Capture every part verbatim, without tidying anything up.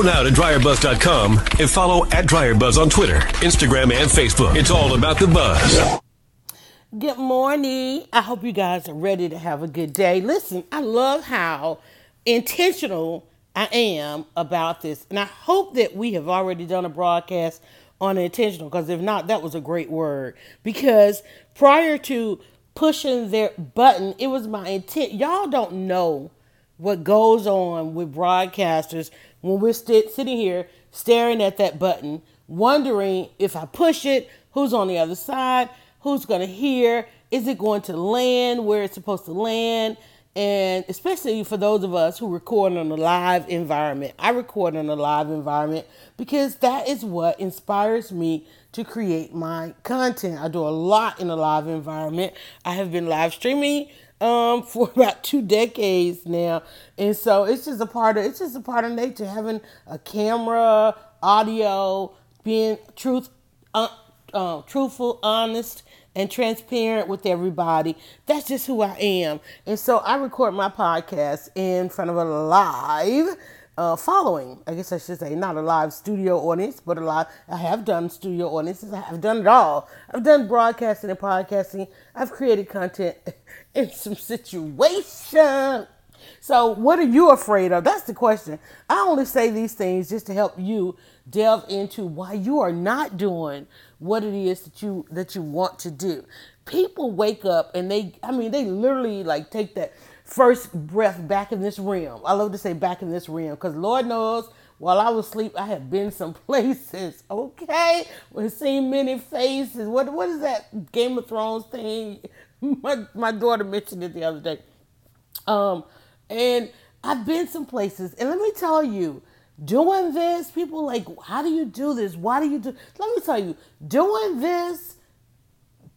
Go now to dryer buzz dot com and follow at DryerBuzz on Twitter, Instagram, and Facebook. It's all about the buzz. Good morning. I hope you guys are ready to have a good day. Listen, I love how intentional I am about this. And I hope that we have already done a broadcast on intentional, because if not, that was a great word. Because prior to pushing their button, it was my intent. Y'all don't know what goes on with broadcasters when we're st- sitting here staring at that button, wondering if I push it, who's on the other side, who's going to hear, is it going to land where it's supposed to land, and especially for those of us who record on a live environment. I record on a live environment because that is what inspires me to create my content. I do a lot in a live environment. I have been live streaming um, for about two decades now, and so it's just a part of it's just a part of nature. Having a camera, audio, being truth, uh, uh, truthful, honest, and transparent with everybody. That's just who I am. And so I record my podcast in front of a live uh, following. I guess I should say not a live studio audience, but a live. I have done studio audiences. I have done it all. I've done broadcasting and podcasting. I've created content in some situation. So what are you afraid of? That's the question. I only say these things just to help you delve into why you are not doing what it is that you that you want to do. People wake up and they, I mean, they literally like take that first breath back in this realm. I love to say back in this realm because Lord knows while I was asleep, I have been some places, okay? We've seen many faces. What What is that Game of Thrones thing? My, my daughter mentioned it the other day. Um, and I've been some places, and let me tell you, doing this, people like, how do you do this? Why do you do? Let me tell you, doing this,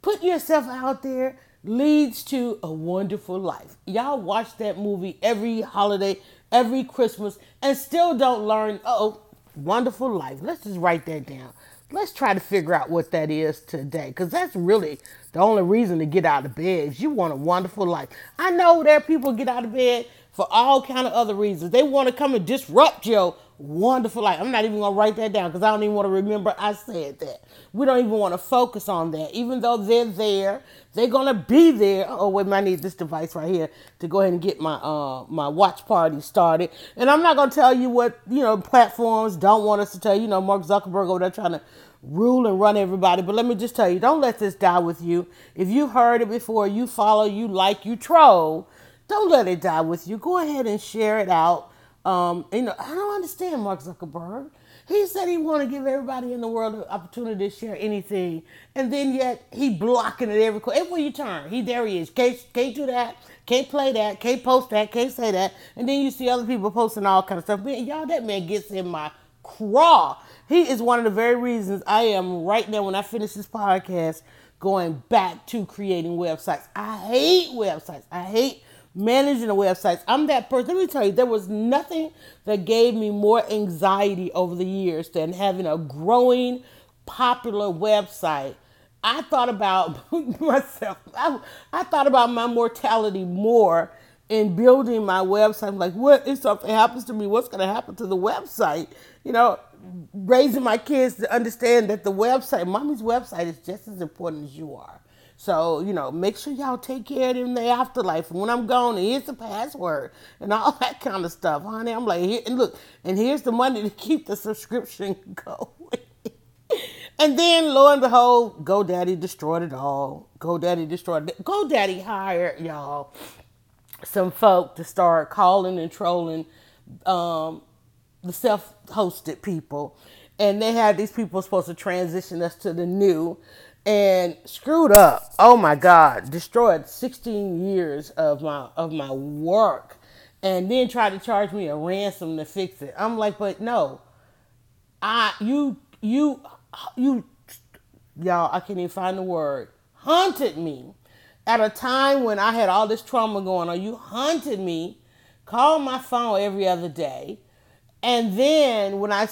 putting yourself out there leads to a wonderful life. Y'all watch that movie every holiday, every Christmas, and still don't learn. Oh, wonderful life. Let's just write that down. Let's try to figure out what that is today, because that's really the only reason to get out of bed is you want a wonderful life. I know there are people who get out of bed for all kind of other reasons. They want to come and disrupt your wonderful life. I'm not even going to write that down because I don't even want to remember I said that. We don't even want to focus on that. Even though they're there, they're going to be there. Oh, wait, I need this device right here to go ahead and get my uh, my watch party started. And I'm not going to tell you what, you know, platforms don't want us to tell you. You know, Mark Zuckerberg over there trying to rule and run everybody. But let me just tell you, don't let this die with you. If you've heard it before, you follow, you like, you troll, don't let it die with you. Go ahead and share it out. Um, you know, I don't understand Mark Zuckerberg. He said he wanted to give everybody in the world an opportunity to share anything. And then yet he blocking it every corner. Everywhere you turn, he there he is. Can't, can't do that. Can't play that. Can't post that. Can't say that. And then you see other people posting all kind of stuff. Man, y'all, that man gets in my craw. He is one of the very reasons I am right now when I finish this podcast going back to creating websites. I hate websites. I hate managing the websites. I'm that person. Let me tell you, there was nothing that gave me more anxiety over the years than having a growing, popular website. I thought about myself. I, I thought about my mortality more in building my website. I'm like, what if something happens to me? What's going to happen to the website? You know, raising my kids to understand that the website, mommy's website is just as important as you are. So, you know, make sure y'all take care of them in the afterlife. And when I'm gone, here's the password and all that kind of stuff, honey. I'm like, here, and look, and here's the money to keep the subscription going. And then, lo and behold, GoDaddy destroyed it all. GoDaddy destroyed it. GoDaddy hired, y'all, some folk to start calling and trolling um, the self-hosted people. And they had these people supposed to transition us to the new and screwed up. Oh my God, destroyed sixteen years of my of my work, and then tried to charge me a ransom to fix it. I'm like, but no, I you you you y'all, I can't even find the word. Haunted me at a time when I had all this trauma going on. You haunted me, called my phone every other day, and then when I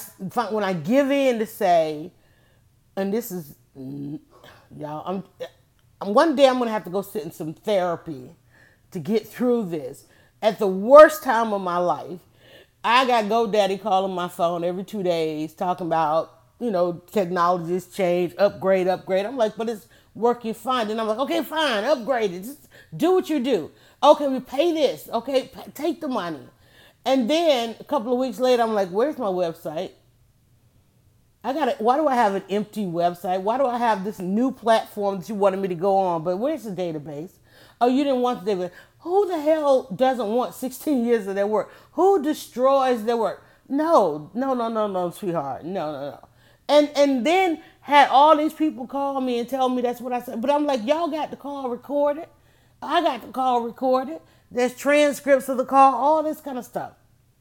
when I give in to say, and this is. Y'all, I'm, I'm. One day I'm gonna have to go sit in some therapy to get through this. At the worst time of my life, I got GoDaddy calling my phone every two days talking about, you know, technologies change, upgrade, upgrade. I'm like, but it's working fine. Then I'm like, okay, fine, upgrade it. Just do what you do. Okay, we pay this. Okay, pay, take the money. And then a couple of weeks later, I'm like, where's my website? I got it. Why do I have an empty website? Why do I have this new platform that you wanted me to go on? But where's the database? Oh, you didn't want the database. Who the hell doesn't want sixteen years of their work? Who destroys their work? No, no, no, no, no, sweetheart. No, no, no. And and then had all these people call me and tell me that's what I said. But I'm like, y'all got the call recorded. I got the call recorded. There's transcripts of the call, all this kind of stuff,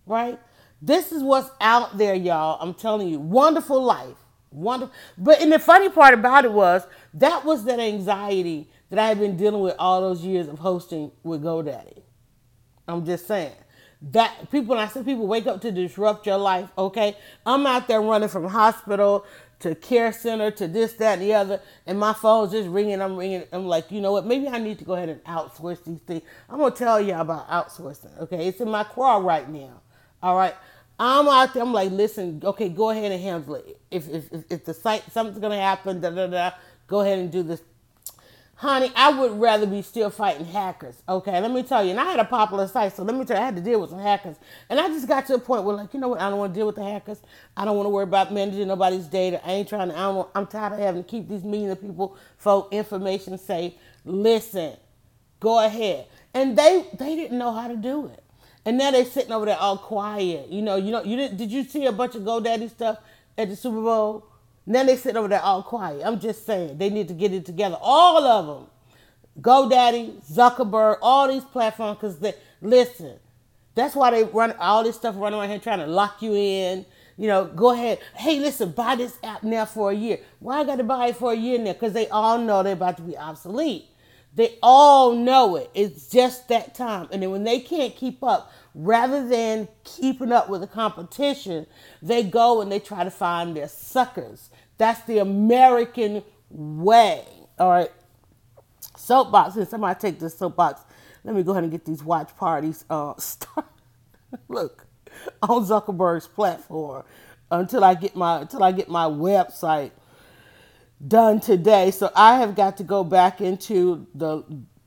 right? This is what's out there, y'all. I'm telling you, wonderful life. Wonderful. But and the funny part about it was, that was that anxiety that I had been dealing with all those years of hosting with GoDaddy. I'm just saying. That people, I said people wake up to disrupt your life, okay? I'm out there running from hospital to care center to this, that, and the other, and my phone's just ringing, I'm ringing, I'm like, you know what, maybe I need to go ahead and outsource these things. I'm going to tell y'all about outsourcing, okay? It's in my crawl right now, all right? I'm out there, I'm like, listen, okay, go ahead and handle it. If, if, if, if the site, something's going to happen, da, da, da, go ahead and do this. Honey, I would rather be still fighting hackers. Okay, let me tell you. And I had a popular site, so let me tell you, I had to deal with some hackers. And I just got to a point where, like, you know what? I don't want to deal with the hackers. I don't want to worry about managing nobody's data. I ain't trying to, I don't, I'm tired of having to keep these millions of people for information safe. Listen, go ahead. And they they didn't know how to do it. And now they're sitting over there all quiet. You know, you know, you didn't, did you see a bunch of GoDaddy stuff at the Super Bowl? Now they sit over there all quiet. I'm just saying, they need to get it together. All of them. GoDaddy, Zuckerberg, all these platforms, because they, listen, that's why they run all this stuff running around here trying to lock you in. You know, go ahead. Hey, listen, buy this app now for a year. Why I got to buy it for a year now? Because they all know they're about to be obsolete. They all know it. It's just that time. And then when they can't keep up, rather than keeping up with the competition, they go and they try to find their suckers. That's the American way. All right. Soapbox. Since somebody take this soapbox, let me go ahead and get these watch parties uh, started. Look, on Zuckerberg's platform until I get my until I get my website done today. So I have got to go back into the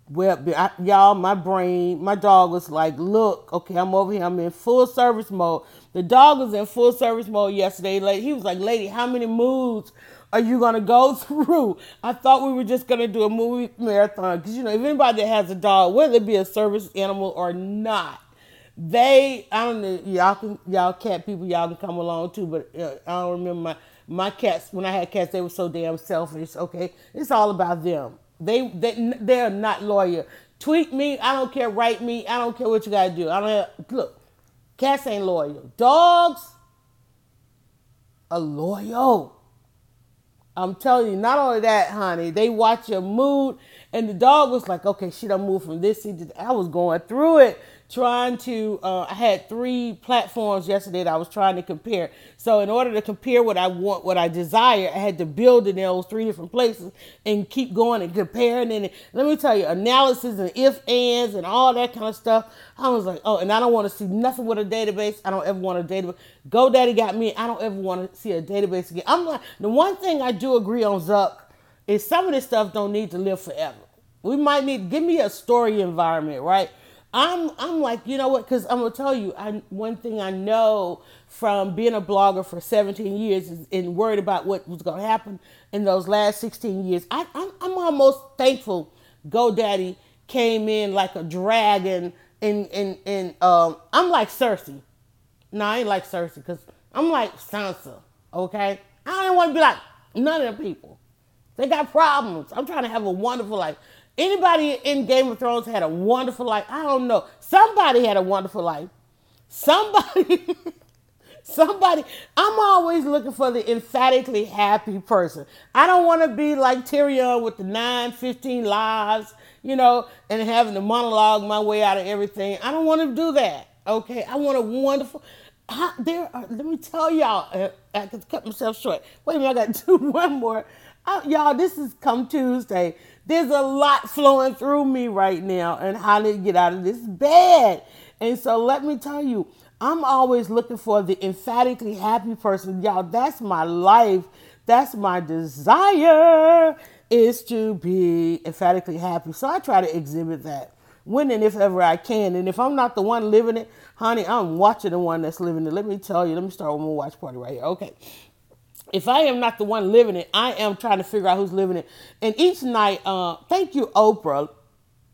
web. I, y'all, my brain, my dog was like, look, okay, I'm over here. I'm in full service mode. The dog was in full service mode yesterday. Like, he was like, lady, how many moods are you going to go through? I thought we were just going to do a movie marathon. Because, you know, if anybody that has a dog, whether it be a service animal or not, they, I don't know, y'all can, y'all cat people, y'all can come along too, but uh, I don't remember my, my cats, when I had cats, they were so damn selfish, okay? It's all about them. They, they, they're not loyal. Tweet me, I don't care, write me, I don't care what you got to do. I don't have, look, cats ain't loyal. Dogs are loyal. I'm telling you, not only that, honey, they watch your mood, and the dog was like, okay, she done moved from this seat to that. I was going through it. Trying to, uh, I had three platforms yesterday that I was trying to compare. So in order to compare what I want, what I desire, I had to build it in those three different places and keep going and comparing. And let me tell you, analysis and if, ands, and all that kind of stuff. I was like, oh, and I don't want to see nothing with a database. I don't ever want a database. GoDaddy got me. I don't ever want to see a database again. I'm like, the one thing I do agree on, Zuck, is some of this stuff don't need to live forever. We might need, give me a story environment, right? I'm I'm like, you know what, because I'm going to tell you, I, one thing I know from being a blogger for seventeen years is, and worried about what was going to happen in those last sixteen years. I, I'm, I'm almost thankful GoDaddy came in like a dragon, and, and, and um, I'm like Cersei. No, I ain't like Cersei, because I'm like Sansa, okay? I don't want to be like none of the people. They got problems. I'm trying to have a wonderful life. Anybody in Game of Thrones had a wonderful life? I don't know. Somebody had a wonderful life. Somebody, somebody. I'm always looking for the emphatically happy person. I don't want to be like Tyrion with the nine, fifteen lives, you know, and having to monologue my way out of everything. I don't want to do that, okay? I want a wonderful, I, there are, let me tell y'all, I could cut myself short. Wait a minute, I got to do one more. I, y'all, this is come Tuesday. There's a lot flowing through me right now and how to get out of this bed. And so let me tell you, I'm always looking for the emphatically happy person. Y'all, that's my life. That's my desire, is to be emphatically happy. So I try to exhibit that when and if ever I can. And if I'm not the one living it, honey, I'm watching the one that's living it. Let me tell you. Let me start with my watch party right here. Okay. If I am not the one living it, I am trying to figure out who's living it. And each night, uh, thank you, Oprah.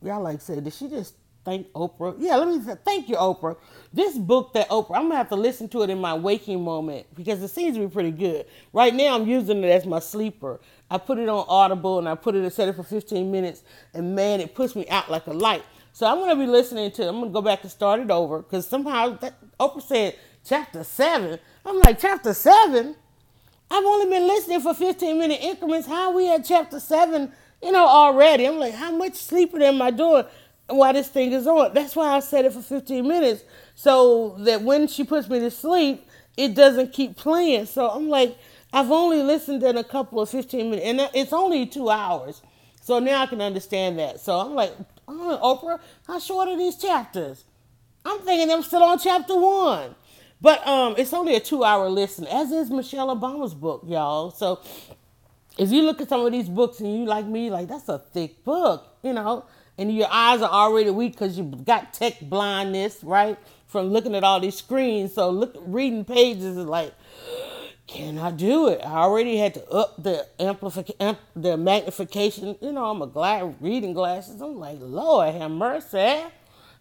Y'all like said, did she just thank Oprah? Yeah, let me say, thank you, Oprah. This book that Oprah, I'm going to have to listen to it in my waking moment because it seems to be pretty good. Right now, I'm using it as my sleeper. I put it on Audible and I put it and set it for fifteen minutes. And man, it puts me out like a light. So I'm going to be listening to it. I'm going to go back and start it over because somehow that, Oprah said chapter seven. I'm like, chapter seven? I've only been listening for fifteen minute increments. How are we at chapter seven, you know, already? I'm like, how much sleeping am I doing while this thing is on? That's why I said it for fifteen minutes, so that when she puts me to sleep, it doesn't keep playing. So I'm like, I've only listened in a couple of fifteen minutes, and it's only two hours. So now I can understand that. So I'm like, oh, Oprah, how short are these chapters? I'm thinking I'm still on chapter one. But um, it's only a two-hour listen, as is Michelle Obama's book, y'all. So if you look at some of these books and you like me, like, that's a thick book, you know, and your eyes are already weak because you got tech blindness, right, from looking at all these screens. So look, reading pages is like, can I do it? I already had to up the amplific- amp- the magnification. You know, I'm a glad reading glasses. I'm like, Lord, have mercy.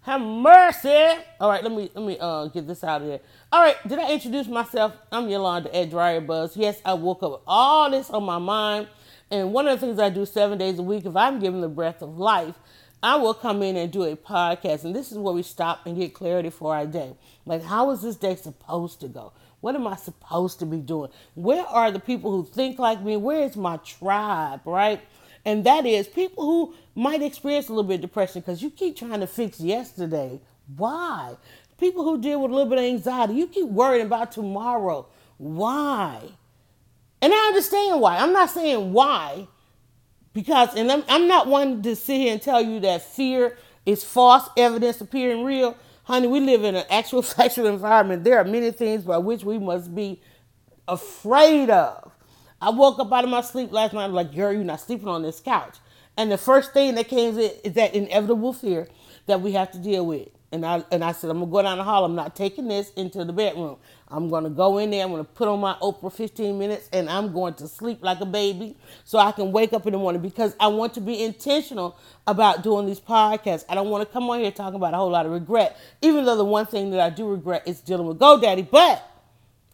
Have mercy. All right, let me let me uh, get this out of here. All right, did I introduce myself? I'm Yolanda at DryerBuzz. Yes, I woke up with all this on my mind. And one of the things I do seven days a week, if I'm given the breath of life, I will come in and do a podcast. And this is where we stop and get clarity for our day. Like, how is this day supposed to go? What am I supposed to be doing? Where are the people who think like me? Where is my tribe, right? And that is people who might experience a little bit of depression because you keep trying to fix yesterday. Why? People who deal with a little bit of anxiety, you keep worrying about tomorrow. Why? And I understand why. I'm not saying why, because, and I'm, I'm not one to sit here and tell you that fear is false evidence appearing real. Honey, we live in an actual factual environment. There are many things by which we must be afraid of. I woke up out of my sleep last night. I'm like, girl, you're not sleeping on this couch. And the first thing that came in is that inevitable fear that we have to deal with. And I and I said, I'm going to go down the hall. I'm not taking this into the bedroom. I'm going to go in there. I'm going to put on my Oprah fifteen minutes, and I'm going to sleep like a baby so I can wake up in the morning because I want to be intentional about doing these podcasts. I don't want to come on here talking about a whole lot of regret, even though the one thing that I do regret is dealing with GoDaddy. But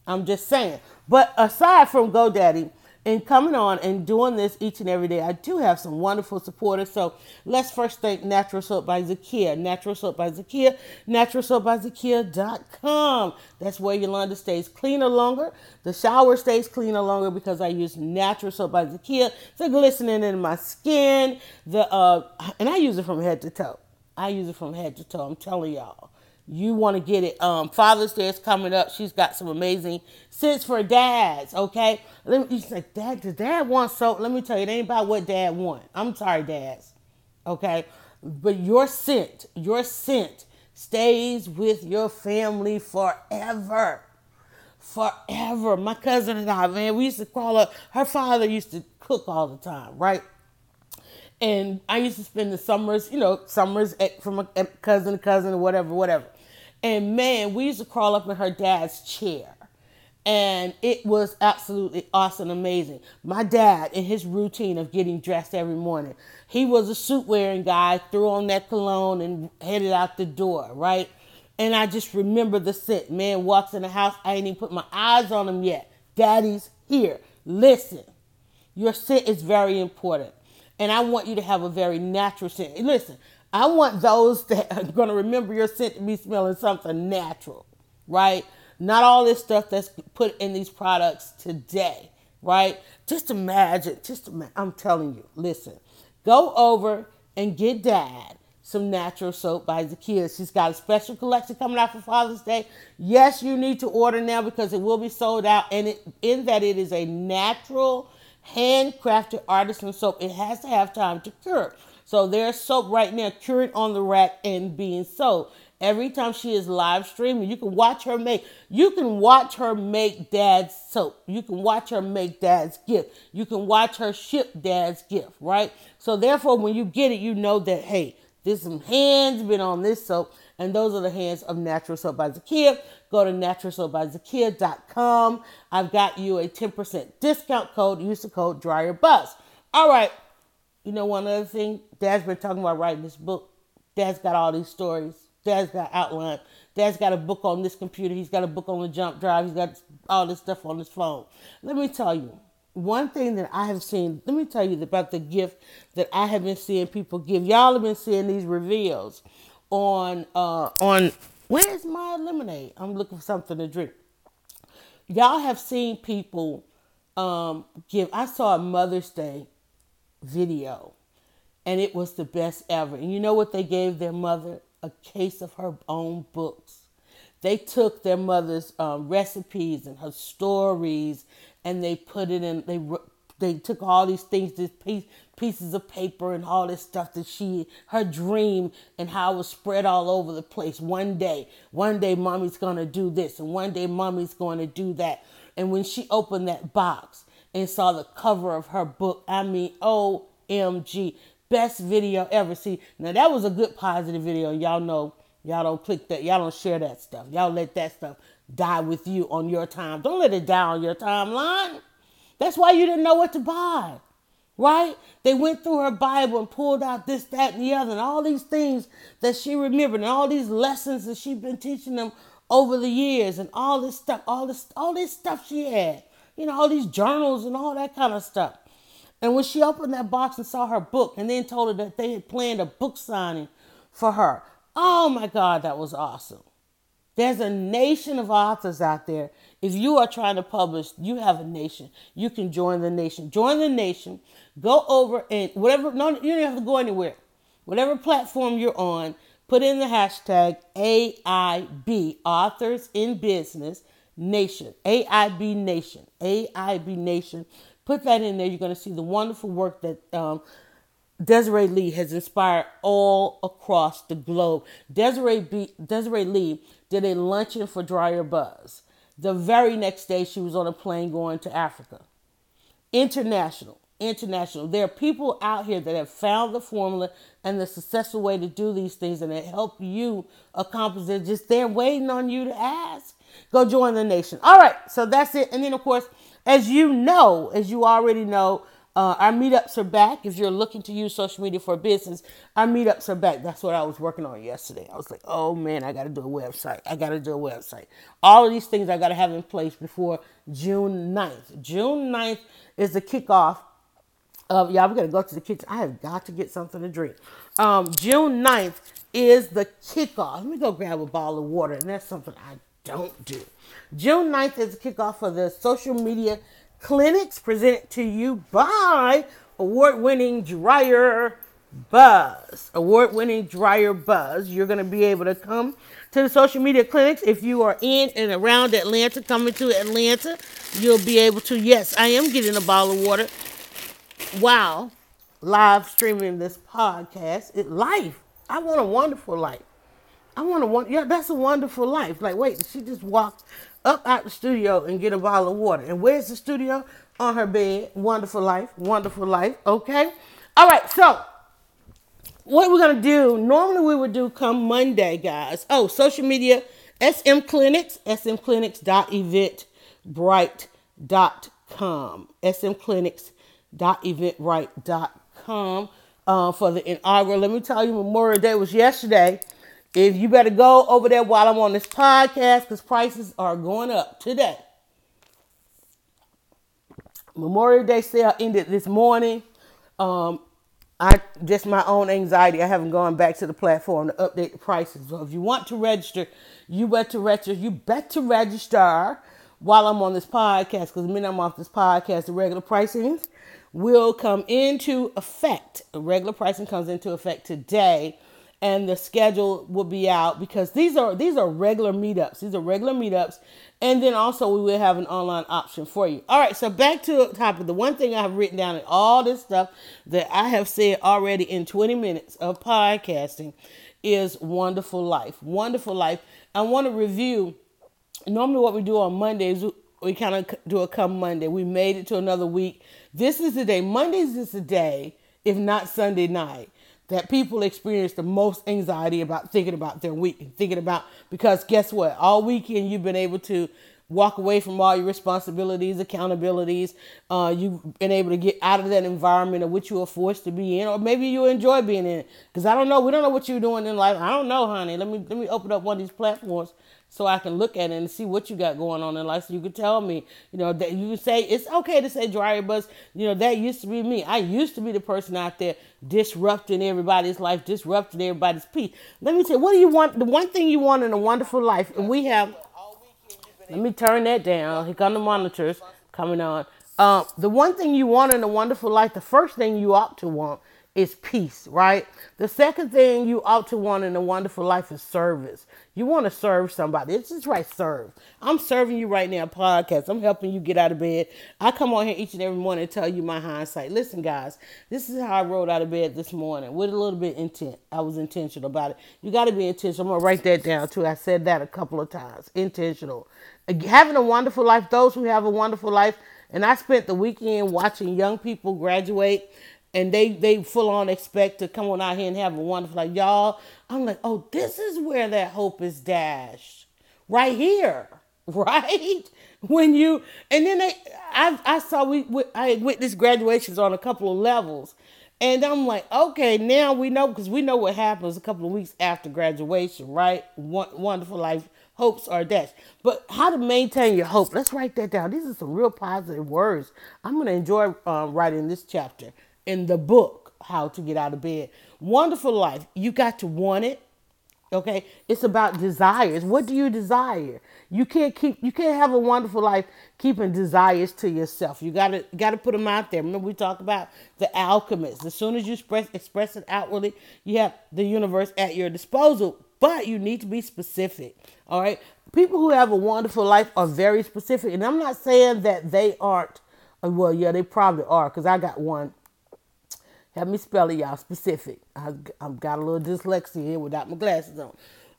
I'm just saying. But aside from GoDaddy and coming on and doing this each and every day, I do have some wonderful supporters. So let's first thank Natural Soap by Zakiya. Natural Soap by Zakiya. natural soap by zakiya dot com. That's where Yolanda stays cleaner longer. The shower stays cleaner longer because I use Natural Soap by Zakiya. It's like glistening in my skin. The uh, and I use it from head to toe. I use it from head to toe. I'm telling y'all. You want to get it. Um, Father's Day is coming up. She's got some amazing scents for dads, okay? Let me, she's like, Dad, does Dad want soap? Let me tell you, it ain't about what Dad wants. I'm sorry, dads, okay? But your scent, your scent stays with your family forever. Forever. My cousin and I, man, we used to call her. Her father used to cook all the time, right? And I used to spend the summers, you know, summers at, from a at cousin to cousin or whatever, whatever. And man, we used to crawl up in her dad's chair. And it was absolutely awesome, amazing. My dad, in his routine of getting dressed every morning, he was a suit-wearing guy, threw on that cologne and headed out the door, right? And I just remember the scent. Man walks in the house, I ain't even put my eyes on him yet. Daddy's here. Listen, your scent is very important. And I want you to have a very natural scent. Listen, I want those that are going to remember your scent to be smelling something natural, right? Not all this stuff that's put in these products today, right? Just imagine, just imagine, I'm telling you, listen, go over and get Dad some Natural Soap by Zakiya. She's got a special collection coming out for Father's Day. Yes, you need to order now because it will be sold out. And it, in that it is a natural handcrafted artisan soap. It has to have time to cure. So there's soap right now curing on the rack and being sold. Every time she is live streaming, you can watch her make, you can watch her make dad's soap. You can watch her make dad's gift. You can watch her ship dad's gift, right? So therefore, when you get it, you know that, hey, there's some hands been on this soap, and those are the hands of Natural Soap by Zakiya. Go to natural soap by zakiya dot com. I've got you a ten percent discount code. Use the code DryerBuzz. All right. You know, one other thing, Dad's been talking about writing this book. Dad's got all these stories. Dad's got outline. Dad's got a book on this computer. He's got a book on the jump drive. He's got all this stuff on his phone. Let me tell you, one thing that I have seen, let me tell you about the gift that I have been seeing people give. Y'all have been seeing these reveals on, uh, on where's my lemonade? I'm looking for something to drink. Y'all have seen people um, give. I saw a Mother's Day video, and it was the best ever. And you know what they gave their mother? A case of her own books. They took their mother's um, recipes and her stories, and they put it in, they they took all these things, these piece, pieces of paper and all this stuff that she, her dream, and how it was spread all over the place. One day, one day mommy's going to do this, and one day mommy's going to do that. And when she opened that box and saw the cover of her book, I mean, O M G, best video ever. See, now that was a good positive video. Y'all know, y'all don't click that, y'all don't share that stuff. Y'all let that stuff die with you on your time. Don't let it die on your timeline. That's why you didn't know what to buy, right? They went through her Bible and pulled out this, that, and the other, and all these things that she remembered, and all these lessons that she'd been teaching them over the years, and all this stuff, all this, all this stuff she had, you know, all these journals and all that kind of stuff. And when she opened that box and saw her book, and then told her that they had planned a book signing for her, oh my God, that was awesome. There's a nation of authors out there. If you are trying to publish, you have a nation. You can join the nation. Join the nation. Go over and whatever, no, you don't have to go anywhere. Whatever platform you're on, put in the hashtag A I B, Authors in Business Nation, A I B Nation, A I B Nation. Put that in there. You're going to see the wonderful work that um, Desiree Lee has inspired all across the globe. Desiree, B, Desiree Lee did a luncheon for DryerBuzz. The very next day, she was on a plane going to Africa. International, international. There are people out here that have found the formula and the successful way to do these things, and it help you accomplish it. Just they're waiting on you to ask. Go join the nation. All right, so that's it. And then, of course, as you know, as you already know, uh, our meetups are back. If you're looking to use social media for business, our meetups are back. That's what I was working on yesterday. I was like, oh man, I got to do a website. I got to do a website. All of these things I got to have in place before June ninth. June ninth is the kickoff of, yeah, we're going to go to the kitchen. I have got to get something to drink. Um, June ninth is the kickoff. Let me go grab a bottle of water, and that's something I don't do. June ninth is the kickoff for the social media clinics presented to you by award-winning DryerBuzz. Award-winning DryerBuzz. You're going to be able to come to the social media clinics. If you are in and around Atlanta, coming to Atlanta, you'll be able to. Yes, I am getting a bottle of water while live streaming this podcast. It, life. I want a wonderful life. I want to want, yeah, that's a wonderful life. Like, wait, she just walked up out the studio and get a bottle of water. And where's the studio? On her bed. Wonderful life, wonderful life, okay? All right, so what we're going to do, normally we would do come Monday, guys. Oh, social media, S M Clinics, s m clinics dot eventbrite dot com, s m clinics dot eventbrite dot com uh, for the inaugural. Let me tell you, Memorial Day was yesterday. If you better go over there while I'm on this podcast, because prices are going up today. Memorial Day sale ended this morning. Um, I just my own anxiety. I haven't gone back to the platform to update the prices. So if you want to register, you better register. You better register while I'm on this podcast, because the minute I'm off this podcast, the regular pricing will come into effect. The regular pricing comes into effect today. And the schedule will be out, because these are these are regular meetups. These are regular meetups. And then also we will have an online option for you. All right, so back to the topic. The one thing I have written down in all this stuff that I have said already in twenty minutes of podcasting is Wonderful Life. Wonderful Life. I want to review. Normally what we do on Mondays, we kind of do a come Monday. We made it to another week. This is the day. Mondays is the day, if not Sunday night, that people experience the most anxiety about thinking about their week and thinking about, because guess what? All weekend you've been able to walk away from all your responsibilities, accountabilities. Uh, you've been able to get out of that environment of which you were forced to be in, or maybe you enjoy being in. Because I don't know. We don't know what you're doing in life. I don't know, honey. Let me let me open up one of these platforms so I can look at it and see what you got going on in life. So you can tell me, you know, that you say it's okay to say DryerBuzz. You know, that used to be me. I used to be the person out there disrupting everybody's life, disrupting everybody's peace. Let me tell you, what do you want? The one thing you want in a wonderful life, and we have. Let me turn that down. Here come the monitors coming on. Uh, the one thing you want in a wonderful life, the first thing you ought to want is peace, right? The second thing you ought to want in a wonderful life is service. You want to serve somebody. It's just right, serve. I'm serving you right now, podcast. I'm helping you get out of bed. I come on here each and every morning and tell you my hindsight. Listen, guys, this is how I rolled out of bed this morning with a little bit of intent. I was intentional about it. You got to be intentional. I'm going to write that down, too. I said that a couple of times. Intentional. Having a wonderful life, those who have a wonderful life, and I spent the weekend watching young people graduate, and they, they full on expect to come on out here and have a wonderful life. Y'all, I'm like, oh, this is where that hope is dashed. Right here, right? When you, and then they, I, I saw, we, we I witnessed graduations on a couple of levels. And I'm like, okay, now we know, because we know what happens a couple of weeks after graduation, right? Wonderful life. Hopes are dashed. But how to maintain your hope. Let's write that down. These are some real positive words. I'm going to enjoy uh, writing this chapter in the book, How to Get Out of Bed. Wonderful life. You got to want it. Okay. It's about desires. What do you desire? You can't keep, you can't have a wonderful life keeping desires to yourself. You got to, got to put them out there. Remember we talk about the alchemist. As soon as you express, express it outwardly, you have the universe at your disposal. But you need to be specific, all right? People who have a wonderful life are very specific. And I'm not saying that they aren't. Well, yeah, they probably are, because I got one. Help me spell it, y'all, specific. I, I've got a little dyslexia here without my glasses on.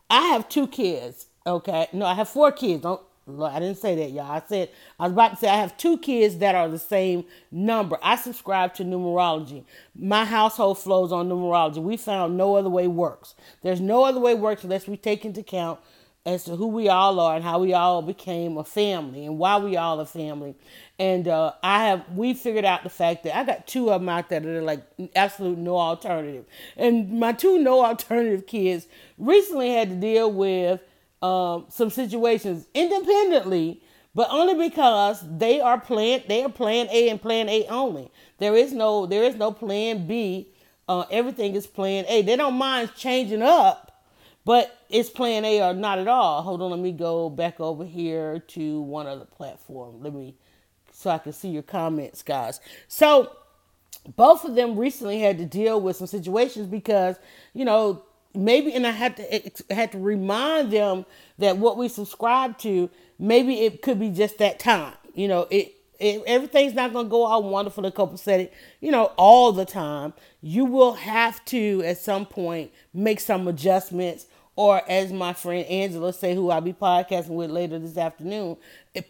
I have two kids, okay? No, I have four kids. Don't, I didn't say that, y'all. I said, I was about to say I have two kids that are the same number. I subscribe to numerology. My household flows on numerology. We found no other way works. There's no other way works unless we take into account as to who we all are and how we all became a family and why we all are family. And uh, I have, we figured out the fact that I got two of them out there that are like absolute no alternative. And my two no alternative kids recently had to deal with Um, some situations independently, but only because they are plan they are plan A and plan A only. There is no there is no plan B. Uh, everything is plan A. They don't mind changing up, but it's plan A or not at all. Hold on, let me go back over here to one other platform. Let me so I can see your comments, guys. So both of them recently had to deal with some situations because, you know, maybe, and I had to had to remind them that what we subscribe to, maybe it could be just that time. You know, it, it everything's not going to go all wonderful and copacetic, you know, all the time. You will have to, at some point, make some adjustments, or as my friend Angela say, who I'll be podcasting with later this afternoon,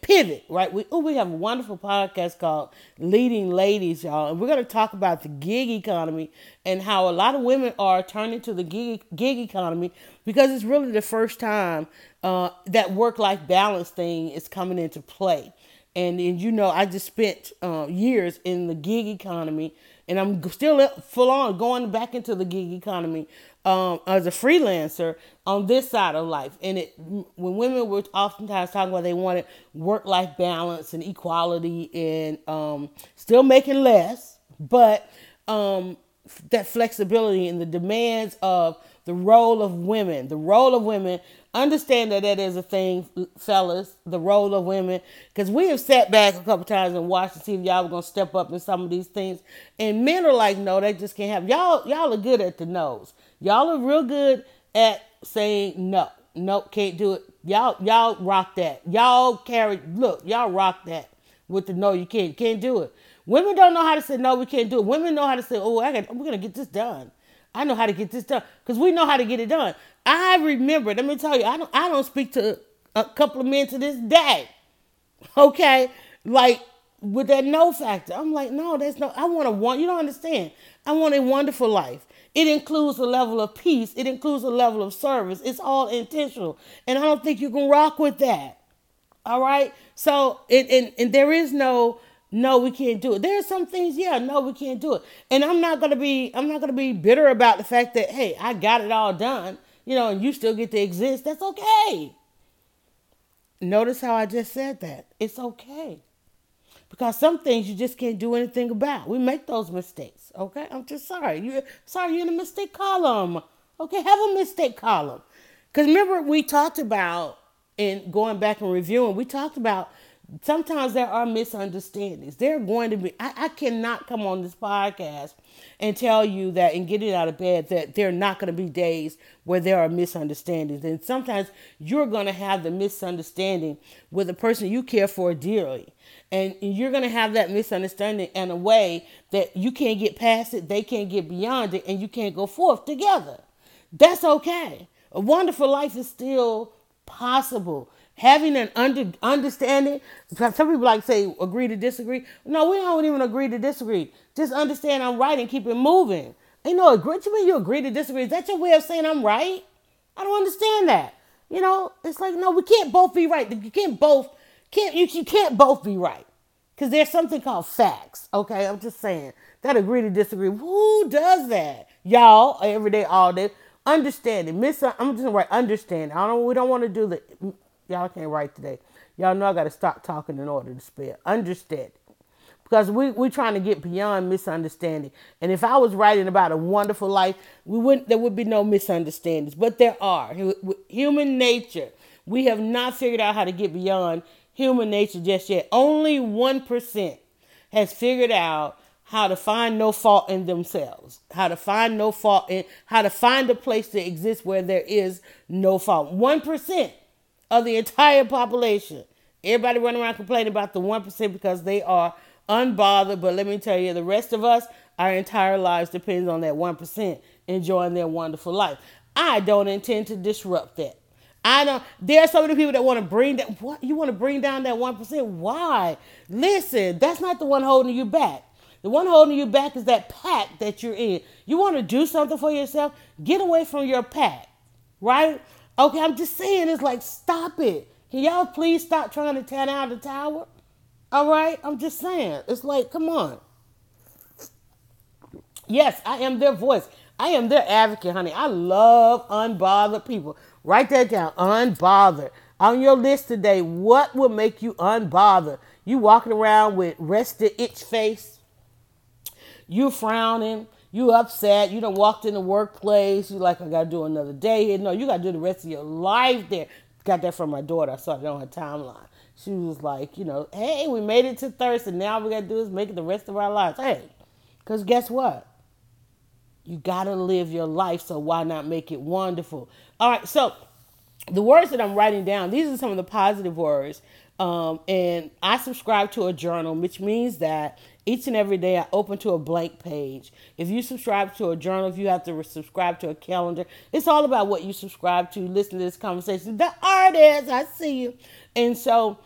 pivot, right? We oh, we have a wonderful podcast called Leading Ladies, y'all. And we're going to talk about the gig economy and how a lot of women are turning to the gig, gig economy because it's really the first time uh, that work-life balance thing is coming into play. And, and you know, I just spent uh, years in the gig economy, and I'm still full on going back into the gig economy um, as a freelancer on this side of life. And it, when women were oftentimes talking about they wanted work-life balance and equality and um, still making less, but um, that flexibility and the demands of the role of women, the role of women, understand that that is a thing, fellas, the role of women, because we have sat back a couple times and watched to see if y'all were going to step up in some of these things. And men are like, no, they just can't have, y'all, y'all are good at the no's. Y'all are real good at saying no, no, can't do it. Y'all, y'all rock that. Y'all carry, look, y'all rock that with the no, you can't, can't do it. Women don't know how to say no, we can't do it. Women know how to say, oh, I got, we're going to get this done. I know how to get this done because we know how to get it done. I remember, let me tell you, I don't, I don't speak to a couple of men to this day. Okay. Like with that no factor. I'm like, no, that's no, I want to want, you don't understand. I want a wonderful life. It includes a level of peace. It includes a level of service. It's all intentional. And I don't think you can rock with that. All right. So, and, and, and there is no, no, we can't do it. There are some things, yeah, no, we can't do it. And I'm not going to be, I'm not going to be bitter about the fact that, hey, I got it all done, you know, and you still get to exist. That's okay. Notice how I just said that. It's okay. Because some things you just can't do anything about. We make those mistakes. Okay. I'm just sorry. You're sorry. You're in a mistake column. Okay. Have a mistake column. Cause remember we talked about in going back and reviewing, we talked about sometimes there are misunderstandings. They're going to be, I, I cannot come on this podcast and tell you that and get it out of bed that there are not going to be days where there are misunderstandings. And sometimes you're going to have the misunderstanding with a person you care for dearly. And you're going to have that misunderstanding in a way that you can't get past it, they can't get beyond it, and you can't go forth together. That's okay. A wonderful life is still possible. Having an under, understanding, some people like say agree to disagree. No, we don't even agree to disagree. Just understand I'm right and keep it moving. Ain't no agree. What you mean you agree to disagree? Is that your way of saying I'm right? I don't understand that. You know, it's like, no, we can't both be right. You can't both, can't, you, you can't both be right. Because there's something called facts. Okay, I'm just saying. That agree to disagree. Who does that? Y'all, every day, all day. Understanding. Mis- I'm just going to write understanding. I don't, we don't want to do the... Y'all can't write today. Y'all know I got to stop talking in order to spell. Understand. Because we, we're trying to get beyond misunderstanding. And if I was writing about a wonderful life, we wouldn't. There would be no misunderstandings. But there are. Human nature. We have not figured out how to get beyond human nature just yet. Only one percent has figured out how to find no fault in themselves, how to find no fault in, how to find a place to exist where there is no fault. one percent. Of the entire population. Everybody running around complaining about the one percent because they are unbothered. But let me tell you, the rest of us, our entire lives depends on that one percent enjoying their wonderful life. I don't intend to disrupt that. I don't. There are so many people that want to bring that. What you want to bring down that one percent? Why? Listen, that's not the one holding you back. The one holding you back is that pack that you're in. You want to do something for yourself? Get away from your pack, right? Okay, I'm just saying, it's like, stop it. Can y'all please stop trying to tear down the tower? All right? I'm just saying. It's like, come on. Yes, I am their voice. I am their advocate, honey. I love unbothered people. Write that down. Unbothered. On your list today, what will make you unbothered? You walking around with rested itch face. You frowning. You upset, you done walked in the workplace, you like, I got to do another day. No, you got to do the rest of your life there. Got that from my daughter. I saw it on her timeline. She was like, you know, hey, we made it to Thursday. Now all we got to do is make it the rest of our lives. Hey, because guess what? You got to live your life, so why not make it wonderful? All right, so the words that I'm writing down, these are some of the positive words. Um, and I subscribe to a journal, which means that each and every day I open to a blank page. If you subscribe to a journal, if you have to subscribe to a calendar, it's all about what you subscribe to. Listen to this conversation. The artist, I see you. And so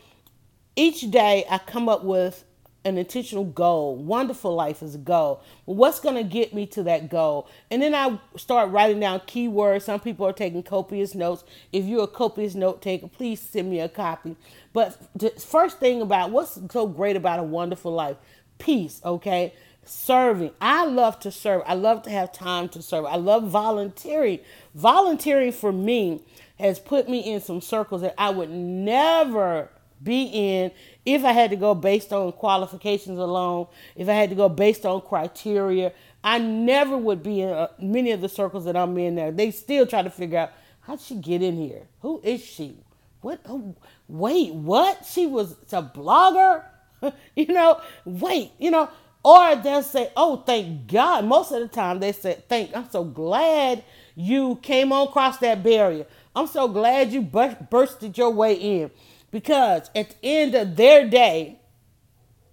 each day I come up with an intentional goal. Wonderful life is a goal. What's going to get me to that goal? And then I start writing down keywords. Some people are taking copious notes. If you're a copious note taker, please send me a copy. But the first thing about what's so great about a wonderful life, peace, okay? Serving. I love to serve. I love to have time to serve. I love volunteering. Volunteering for me has put me in some circles that I would never be in if I had to go based on qualifications alone, if I had to go based on criteria. I never would be in a, many of the circles that I'm in now. They still try to figure out, how'd she get in here? Who is she? What? Oh, wait, what? She was a blogger? you know, wait, you know, or they'll say, oh, thank God. Most of the time they say, thank, I'm so glad you came on across that barrier. I'm so glad you bur- bursted your way in. Because at the end of their day,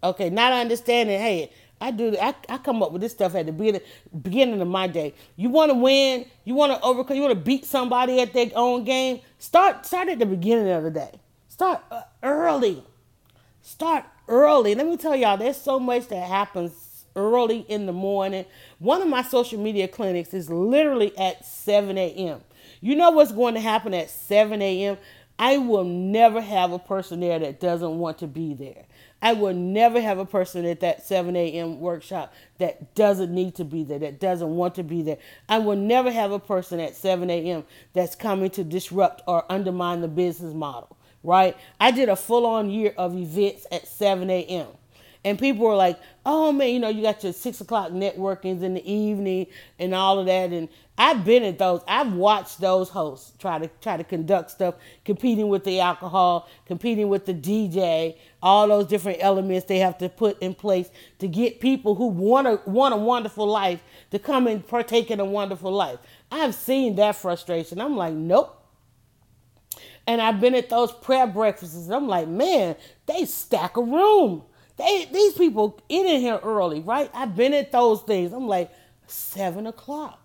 okay, not understanding, hey, I do. I, I come up with this stuff at the beginning, beginning of my day. You want to win. You want to overcome. You want to beat somebody at their own game. Start. Start at the beginning of the day. Start early. Start early. Let me tell y'all, there's so much that happens early in the morning. One of my social media clinics is literally at seven a.m. You know what's going to happen at seven a.m.? I will never have a person there that doesn't want to be there. I will never have a person at that seven a.m. workshop that doesn't need to be there, that doesn't want to be there. I will never have a person at seven a.m. that's coming to disrupt or undermine the business model, right? I did a full-on year of events at seven a.m. And people were like, oh, man, you know, you got your six o'clock networkings in the evening and all of that. And I've been at those. I've watched those hosts try to try to conduct stuff, competing with the alcohol, competing with the D J, all those different elements they have to put in place to get people who want a, want a wonderful life to come and partake in a wonderful life. I've seen that frustration. I'm like, nope. And I've been at those prayer breakfasts. And I'm like, man, they stack a room. They, these people get in here early, right? I've been at those things. I'm like, seven o'clock.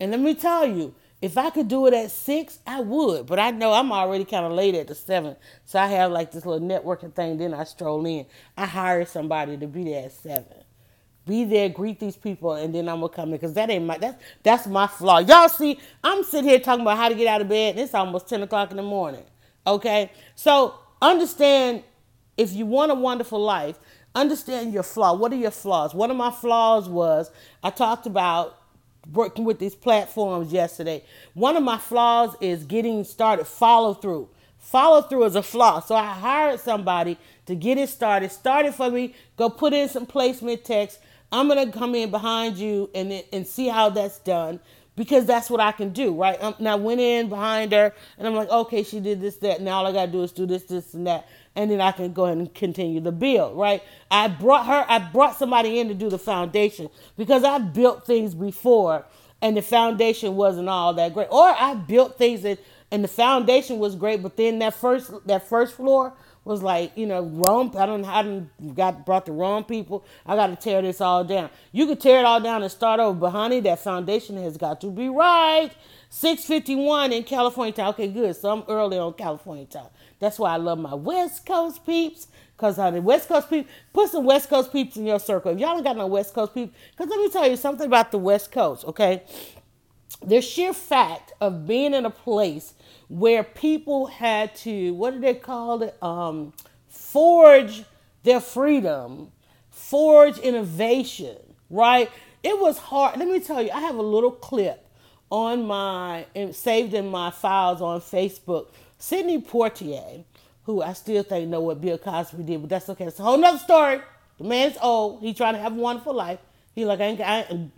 And let me tell you, if I could do it at six, I would. But I know I'm already kind of late at the seven. So I have like this little networking thing. Then I stroll in. I hire somebody to be there at seven. Be there, greet these people, and then I'm going to come in. Because that ain't my, that's, that's my flaw. Y'all see, I'm sitting here talking about how to get out of bed, and it's almost ten o'clock in the morning. Okay? So understand, if you want a wonderful life, understand your flaw. What are your flaws? One of my flaws was, I talked about working with these platforms yesterday. One of my flaws is getting started, follow through. Follow through is a flaw. So I hired somebody to get it started. Started for me, go put in some placement text. I'm going to come in behind you and, and see how that's done, because that's what I can do, right? Um, and I went in behind her, and I'm like, okay, she did this, that. Now all I got to do is do this, this, and that. And then I can go ahead and continue the build, right? I brought her, I brought somebody in to do the foundation, because I built things before and the foundation wasn't all that great. Or I built things that, and the foundation was great, but then that first, that first floor was like, you know, wrong. I don't, I don't got brought the wrong people. I got to tear this all down. You could tear it all down and start over, but honey, that foundation has got to be right. six fifty-one in California time. Okay, good. So I'm early on California time. That's why I love my West Coast peeps. Because honey, West Coast peeps, put some West Coast peeps in your circle. If y'all don't got no West Coast peeps, because let me tell you something about the West Coast, okay? The sheer fact of being in a place where people had to, what do they call it? Um, forge their freedom, forge innovation, right? It was hard. Let me tell you, I have a little clip on my, saved in my files on Facebook. Sidney Poitier, who I still think know what Bill Cosby did, but that's okay. It's a whole nother story. The man's old. He's trying to have a wonderful life. He like, I ain't, I,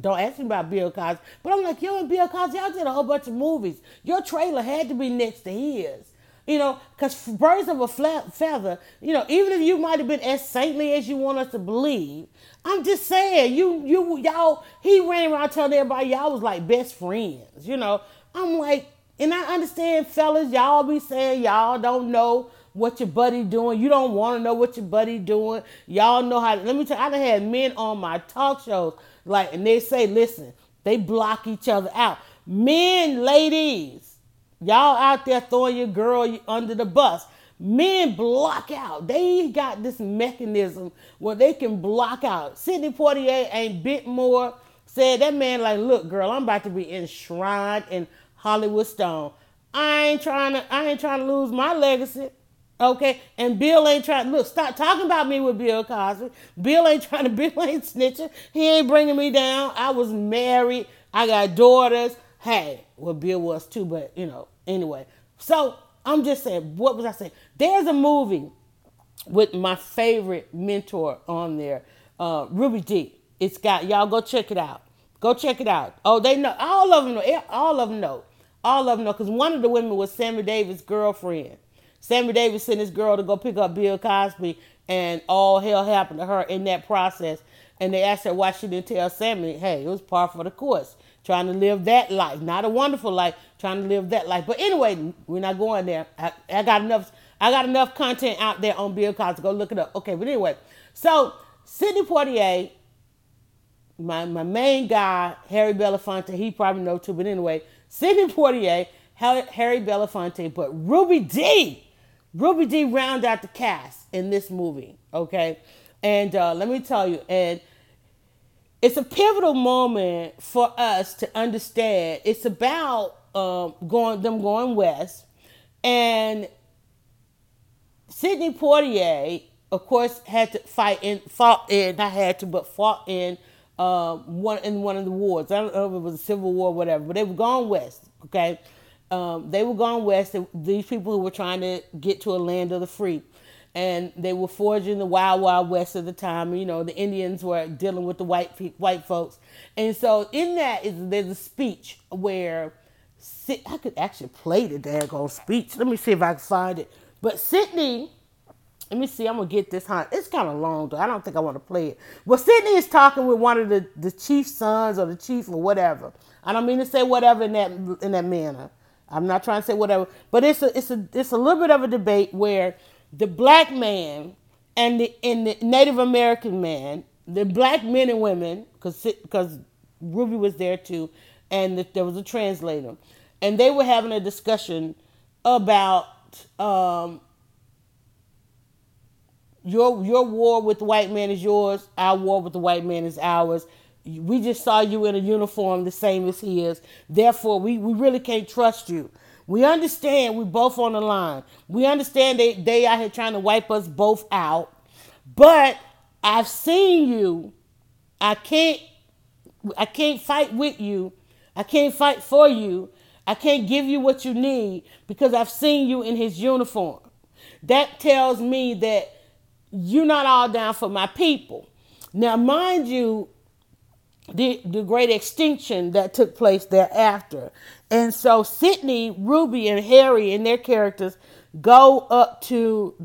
don't ask me about Bill Cosby. But I'm like, yo, and Bill Cosby, y'all did a whole bunch of movies. Your trailer had to be next to his. You know, because birds of a flat feather, you know, even if you might have been as saintly as you want us to believe, I'm just saying, you, you, y'all, he ran around telling everybody y'all was like best friends, you know. I'm like, and I understand, fellas, y'all be saying y'all don't know what your buddy doing. You don't want to know what your buddy doing. Y'all know how, let me tell you, I done had men on my talk shows, like, and they say, listen, they block each other out. Men, ladies, y'all out there throwing your girl under the bus. Men block out. They got this mechanism where they can block out. Sidney Poitier ain't bit more. Said that man like, look, girl, I'm about to be enshrined in Hollywood Stone. I ain't trying to, I ain't trying to lose my legacy. Okay? And Bill ain't trying to, look, stop talking about me with Bill Cosby. Bill ain't trying to, Bill ain't snitching. He ain't bringing me down. I was married. I got daughters. Hey, well, Bill was too, but, you know, anyway. So I'm just saying, what was I saying? There's a movie with my favorite mentor on there, uh, Ruby Dee. It's got, y'all go check it out. Go check it out. Oh, they know. All of them know. All of them know. All of them know. Because one of the women was Sammy Davis' girlfriend. Sammy Davis sent his girl to go pick up Bill Cosby, and all hell happened to her in that process. And they asked her why she didn't tell Sammy, hey, it was par for the course. Trying to live that life, not a wonderful life, trying to live that life. But anyway, we're not going there. I, I got enough I got enough content out there on Bill Cosby. Go look it up. Okay, but anyway. So Sidney Poitier, my, my main guy, Harry Belafonte, he probably knows too, but anyway, Sidney Poitier, Harry Belafonte, but Ruby Dee, Ruby Dee round out the cast in this movie, okay? And uh, let me tell you, and it's a pivotal moment for us to understand. It's about um, going them going west, and Sidney Poitier, of course, had to fight in, fought in, not had to, but fought in uh, one in one of the wars. I don't know if it was a civil war or whatever, but they were going west, okay? Um, they were going west, they, these people who were trying to get to a land of the free. And they were forging the wild, wild west at the time. You know, the Indians were dealing with the white white folks. And so in that, is, there's a speech where, I could actually play the daggone speech. Let me see if I can find it. But Sidney, let me see, I'm going to get this. Hot. It's kind of long, though. I don't think I want to play it. Well, Sidney is talking with one of the, the chief's sons or the chief or whatever. I don't mean to say whatever in that in that manner. I'm not trying to say whatever, but it's a it's a it's a little bit of a debate where the black man and the and the Native American man, the black men and women, because Ruby was there too, and the, there was a translator, and they were having a discussion about um, your your war with the white man is yours, our war with the white man is ours. We just saw you in a uniform the same as he is. Therefore, we, we really can't trust you. We understand we're both on the line. We understand they, they out here trying to wipe us both out. But I've seen you. I can't I can't fight with you. I can't fight for you. I can't give you what you need because I've seen you in his uniform. That tells me that you're not all down for my people. Now, mind you, The, the great extinction that took place thereafter. And so Sidney, Ruby, and Harry and their characters go up to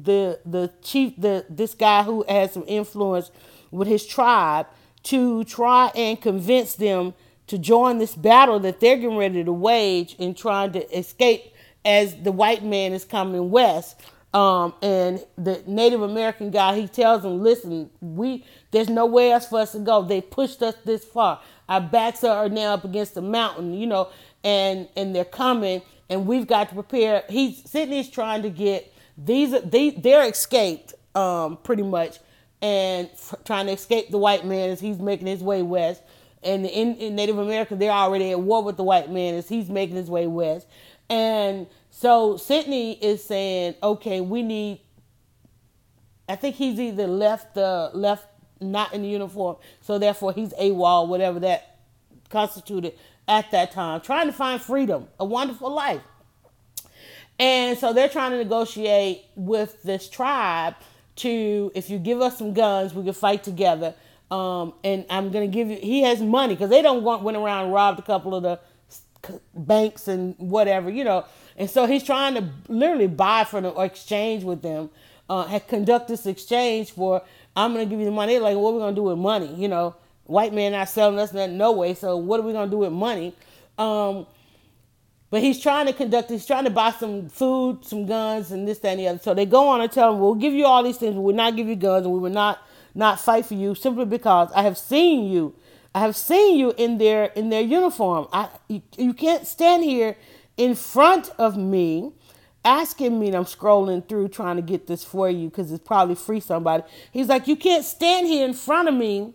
the the chief, the this guy who has some influence with his tribe, to try and convince them to join this battle that they're getting ready to wage in trying to escape as the white man is coming west. Um, and the Native American guy, he tells them, listen, we, there's nowhere else for us to go. They pushed us this far. Our backs are now up against the mountain, you know, and, and they're coming and we've got to prepare. He's Sidney's trying to get these, they, they're escaped, um, pretty much. And f- trying to escape the white man as he's making his way west. And in, in Native America, they're already at war with the white man as he's making his way west. And so Sidney is saying, okay, we need, I think he's either left the left not in the uniform, so therefore he's AWOL, whatever that constituted at that time, trying to find freedom, a wonderful life. And so they're trying to negotiate with this tribe to, if you give us some guns, we can fight together. Um, and I'm going to give you, he has money, because they don't want, went around and robbed a couple of the banks and whatever, you know. And so he's trying to literally buy from them or exchange with them, uh, had conduct this exchange for, I'm going to give you the money. They're like, what are we going to do with money? You know, white man not selling us nothing, no way. So what are we going to do with money? Um, but he's trying to conduct, he's trying to buy some food, some guns and this, that, and the other. So they go on and tell him, we'll give you all these things, but we'll not give you guns and we will not, not fight for you simply because I have seen you. I have seen you in their, in their uniform. I, you, you can't stand here in front of me asking me, and I'm scrolling through trying to get this for you because it's probably free somebody. He's like, you can't stand here in front of me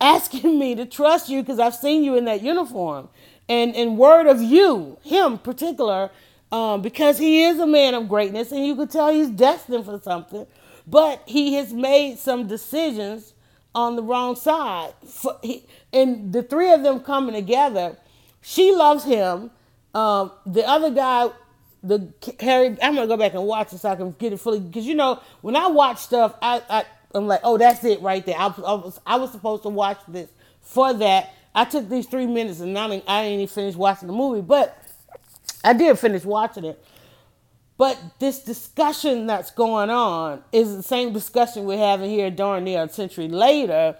asking me to trust you because I've seen you in that uniform. And, and word of you, him particular, um, because he is a man of greatness and you could tell he's destined for something, but he has made some decisions on the wrong side. For, he, and the three of them coming together, she loves him. Um, the other guy, the Harry, I'm going to go back and watch it so I can get it fully. Because, you know, when I watch stuff, I, I, I'm like, oh, that's it right there. I, I, was, I was supposed to watch this for that. I took these three minutes and I didn't, I didn't even finish watching the movie. But I did finish watching it. But this discussion that's going on is the same discussion we're having here darn near a century later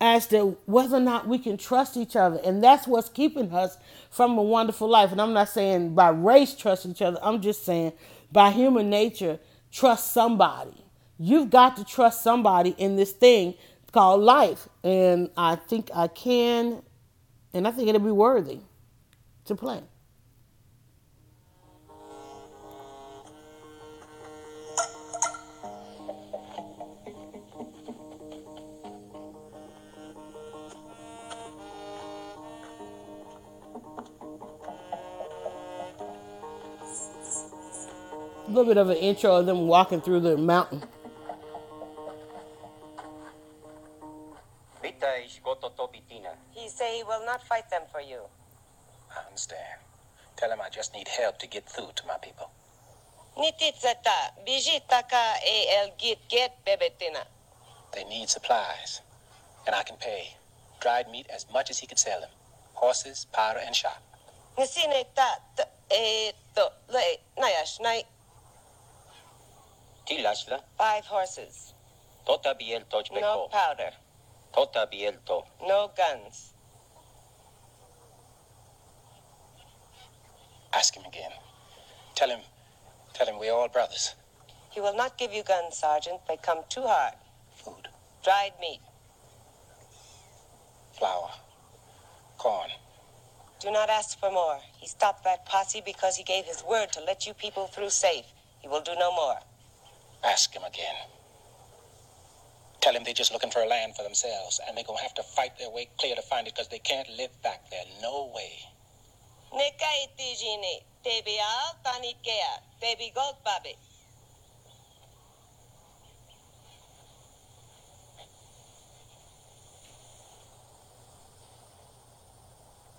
as to whether or not we can trust each other. And that's what's keeping us from a wonderful life. And I'm not saying by race trust each other. I'm just saying by human nature, trust somebody. You've got to trust somebody in this thing called life. And I think I can, and I think it'll be worthy to play. A little bit of an intro of them walking through the mountain. He say he will not fight them for you. I understand. Tell him I just need help to get through to my people. They need supplies, and I can pay. Dried meat as much as he can sell them. Horses, powder, and shot. Five horses. No powder. No guns. Ask him again. Tell him, tell him we're all brothers. He will not give you guns, Sergeant. They come too hard. Food. Dried meat. Flour. Corn. Do not ask for more. He stopped that posse because he gave his word to let you people through safe. He will do no more. Ask him again. Tell him they're just looking for a land for themselves, and they're going to have to fight their way clear to find it because they can't live back there. No way.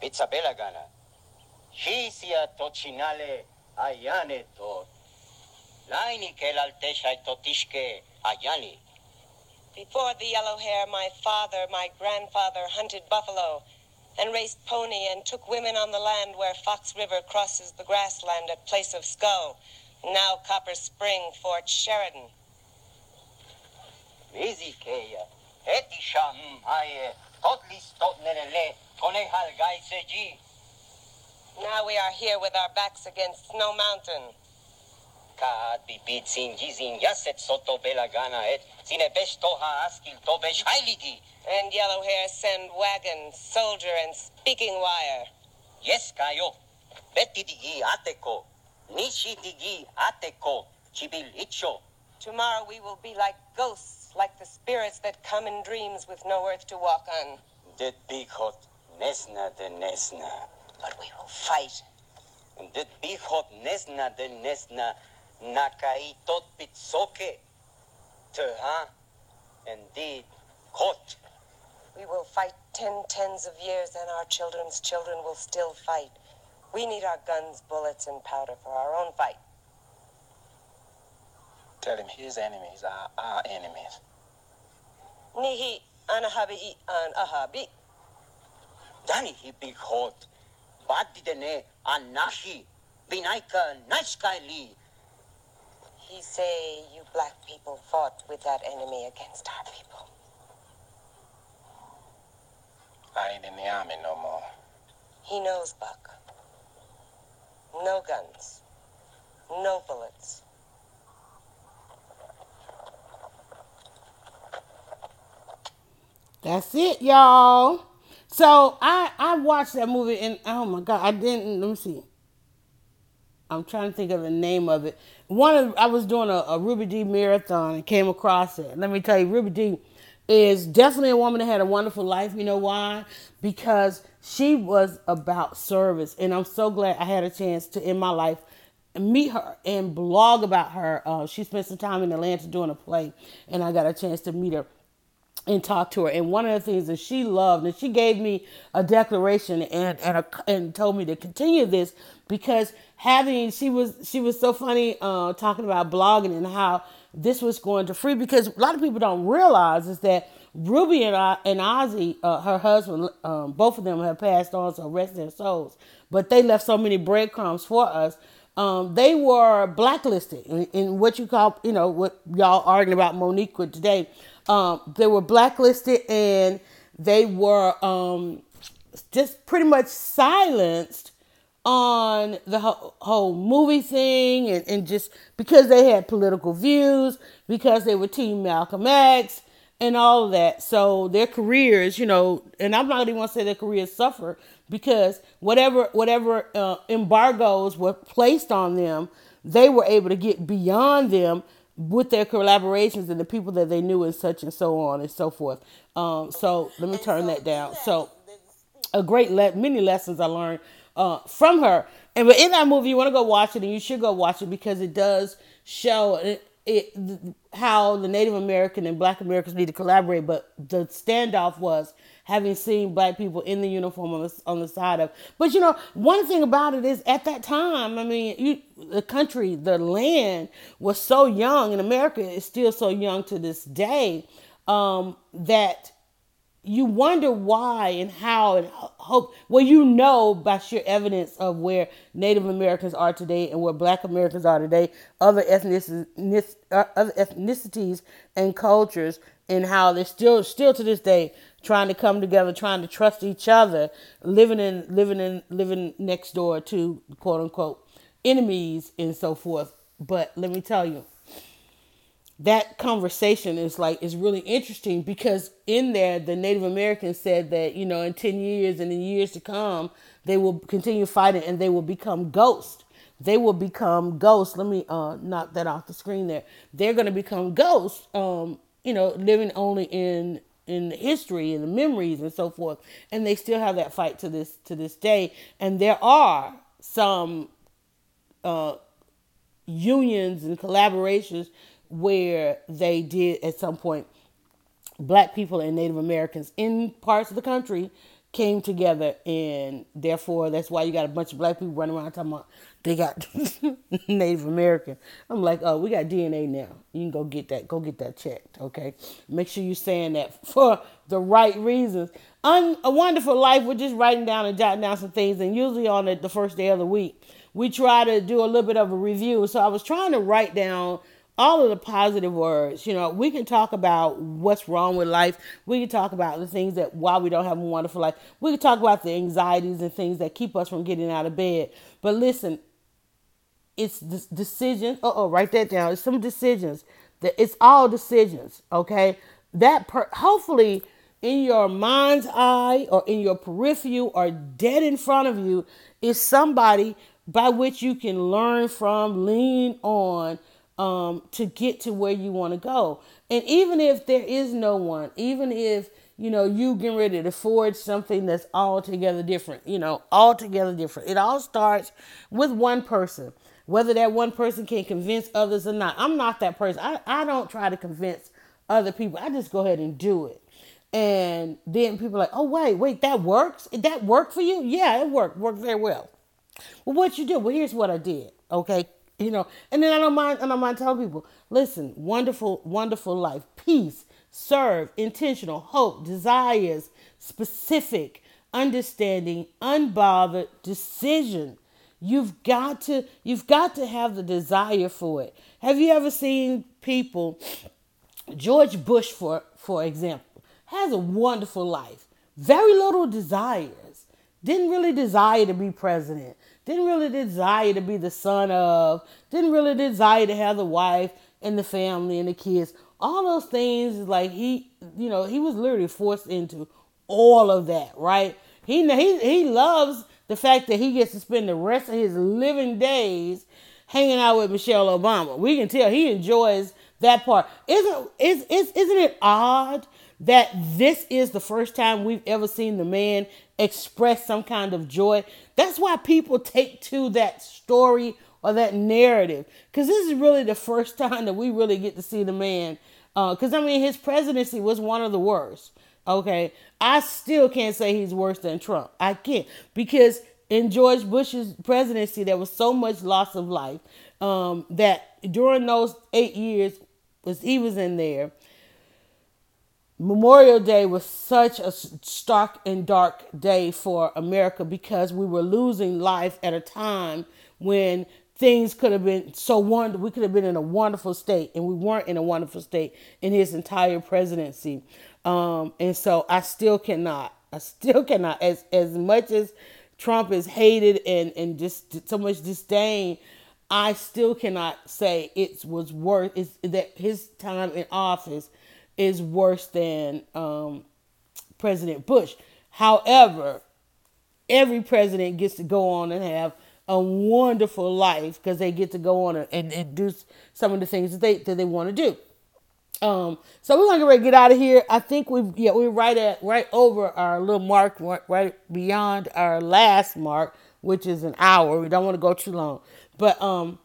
Pizza Belagana. Hisia Tochinale Ayane Tot. Before the yellow hair, my father, my grandfather hunted buffalo and raced pony and took women on the land where Fox River crosses the grassland at Place of Skull, now Copper Spring, Fort Sheridan. Now we are here with our backs against Snow Mountain. And yellow hair send wagon, soldier, and speaking wire. Yes, Kayo. Betidigi Ateko. Nishidigi Ateko. Chibilicho. Tomorrow we will be like ghosts, like the spirits that come in dreams with no earth to walk on. Det bihot nesna de nesna. But we will fight. Det bihot nesna de nesna. Nakai tot pitsoke. Teha. Indeed. Hot. We will fight ten tens of years, and our children's children will still fight. We need our guns, bullets, and powder for our own fight. Tell him his enemies are our enemies. Nihi anahabi an ahabi. Danihi big hot. Badidene anashi. Binaika nashkaili. He say you black people fought with that enemy against our people. I ain't in the army no more. He knows, Buck. No guns. No bullets. That's it, y'all. So I, I watched that movie and oh my God, I didn't, let me see. I'm trying to think of the name of it. One of I was doing a, a Ruby Dee marathon and came across it. Let me tell you, Ruby Dee is definitely a woman that had a wonderful life. You know why? Because she was about service. And I'm so glad I had a chance to, in my life, meet her and blog about her. Uh, she spent some time in Atlanta doing a play, and I got a chance to meet her and talk to her. And one of the things that she loved, and she gave me a declaration and and, a, and told me to continue this because having, she was she was so funny uh, talking about blogging and how this was going to free, because a lot of people don't realize is that Ruby and I, and Ozzie, uh, her husband, um, both of them have passed on, so rest their souls. But they left so many breadcrumbs for us. Um, they were blacklisted in, in what you call, you know, what y'all arguing about Monique with today. Um, they were blacklisted and they were um, just pretty much silenced on the whole, whole movie thing, and, and just because they had political views, because they were Team Malcolm X, and all of that. So their careers, you know, and I'm not even going to say their careers suffer, because whatever whatever uh, embargoes were placed on them, they were able to get beyond them with their collaborations and the people that they knew and such and so on and so forth. Um, so let me turn that down. So a great le- many lessons I learned uh, from her. And but in that movie, you want to go watch it, and you should go watch it, because it does show it, it, how the Native American and Black Americans need to collaborate. But the standoff was having seen Black people in the uniform on the, on the side of. But, you know, one thing about it is at that time, I mean, you, the country, the land was so young, and America is still so young to this day, um, that you wonder why and how and hope. Well, you know, by sheer evidence of where Native Americans are today and where Black Americans are today, other ethnicities, other ethnicities and cultures, and how they're still, still to this day trying to come together, trying to trust each other, living in, living in, living next door to quote unquote enemies and so forth. But let me tell you, that conversation is like, is really interesting, because in there, the Native Americans said that, you know, in ten years and in years to come, they will continue fighting and they will become ghosts. They will become ghosts. Let me uh, knock that off the screen there. They're going to become ghosts, um, you know, living only in, in the history and the memories and so forth. And they still have that fight to this, to this day. And there are some uh, unions and collaborations where they did at some point, Black people and Native Americans in parts of the country came together, and therefore that's why you got a bunch of Black people running around talking about they got Native American. I'm like, oh, we got D N A now. You can go get that, go get that checked, okay? Make sure you're saying that for the right reasons. Un- a Wonderful Life, we're just writing down and jotting down some things, and usually on the, the first day of the week, we try to do a little bit of a review. So I was trying to write down all of the positive words. You know, we can talk about what's wrong with life. We can talk about the things that why we don't have a wonderful life. We can talk about the anxieties and things that keep us from getting out of bed. But listen, it's this decision. Uh oh, write that down. It's some decisions. That it's all decisions. Okay, that per- hopefully in your mind's eye or in your periphery or dead in front of you is somebody by which you can learn from, lean on, um, to get to where you want to go. And even if there is no one, even if, you know, you get ready to forge something that's altogether different, you know, altogether different, it all starts with one person, whether that one person can convince others or not. I'm not that person. I, I don't try to convince other people. I just go ahead and do it. And then people are like, oh, wait, wait, that works. That worked for you? Yeah, it worked. Worked very well. Well, what you do? Well, here's what I did. Okay. You know, and then I don't mind, I don't mind telling people, listen, wonderful, wonderful life, peace, serve, intentional, hope, desires, specific, understanding, unbothered, decision. You've got to, you've got to have the desire for it. Have you ever seen people, George Bush, for, for example, has a wonderful life, very little desires, didn't really desire to be president. Didn't really desire to be the son of, didn't really desire to have the wife and the family and the kids. All those things, like he, you know, he was literally forced into all of that, right? He he he loves the fact that he gets to spend the rest of his living days hanging out with Michelle Obama. We can tell he enjoys that part. Isn't is is isn't it odd that this is the first time we've ever seen the man express some kind of joy? That's why people take to that story or that narrative, because this is really the first time that we really get to see the man. Because uh, I mean, his presidency was one of the worst. Okay, I still can't say he's worse than Trump. I can't, because in George Bush's presidency, there was so much loss of life um, that during those eight years, as he was in there, Memorial Day was such a stark and dark day for America, because we were losing life at a time when things could have been so wonderful. We could have been in a wonderful state, and we weren't in a wonderful state in his entire presidency. Um, and so I still cannot, I still cannot, as, as much as Trump is hated and, and just so much disdain, I still cannot say it was worth, it's, that his time in office is worse than um, President Bush. However, every president gets to go on and have a wonderful life because they get to go on and, and do some of the things that they that they want to do. Um, so we're gonna get out of here. I think we've yeah we're right at right over our little mark, right beyond our last mark, which is an hour. We don't want to go too long, but um,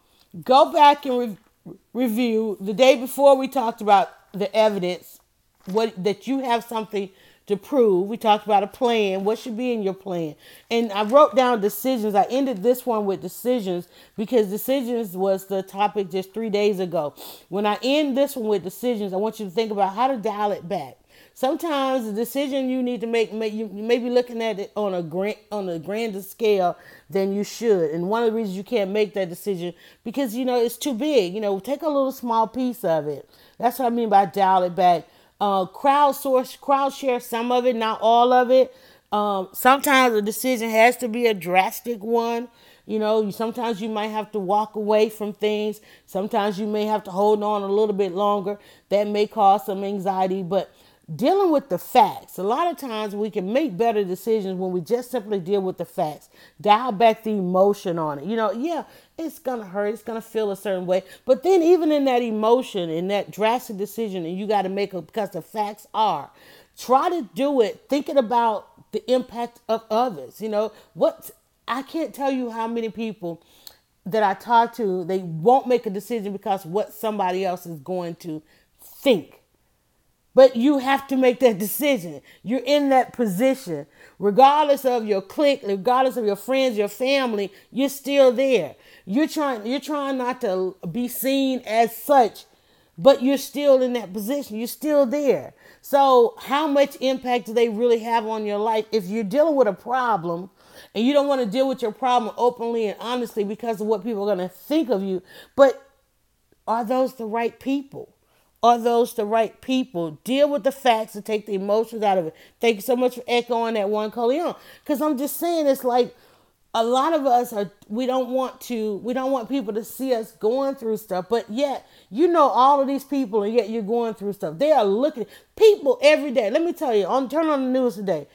go back and re- review the day before. We talked about the evidence, what that you have something to prove. We talked about a plan. What should be in your plan? And I wrote down decisions. I ended this one with decisions because decisions was the topic just three days ago. When I end this one with decisions, I want you to think about how to dial it back. Sometimes the decision you need to make, make you, you may be looking at it on a grand, on a grander scale than you should. And one of the reasons you can't make that decision because, you know, it's too big. You know, take a little small piece of it. That's what I mean by dial it back. Uh, crowdsource, crowd share some of it, not all of it. Um, sometimes a decision has to be a drastic one. You know, sometimes you might have to walk away from things. Sometimes you may have to hold on a little bit longer. That may cause some anxiety, but dealing with the facts. A lot of times we can make better decisions when we just simply deal with the facts. Dial back the emotion on it. You know, yeah, it's going to hurt. It's going to feel a certain way. But then even in that emotion, in that drastic decision, and you got to make it because the facts are, try to do it thinking about the impact of others. You know, what I can't tell you how many people that I talk to, they won't make a decision because what somebody else is going to think. But you have to make that decision. You're in that position. Regardless of your clique, regardless of your friends, your family, you're still there. You're trying, you're trying not to be seen as such, but you're still in that position. You're still there. So how much impact do they really have on your life? If you're dealing with a problem and you don't want to deal with your problem openly and honestly because of what people are going to think of you, but are those the right people? Are those the right people? Deal with the facts and take the emotions out of it. Thank you so much for echoing that one, Coleon. Because I'm just saying, it's like a lot of us are. We don't want to. We don't want people to see us going through stuff. But yet, you know, all of these people, and yet you're going through stuff. They are looking people every day. Let me tell you. On turn on the news today,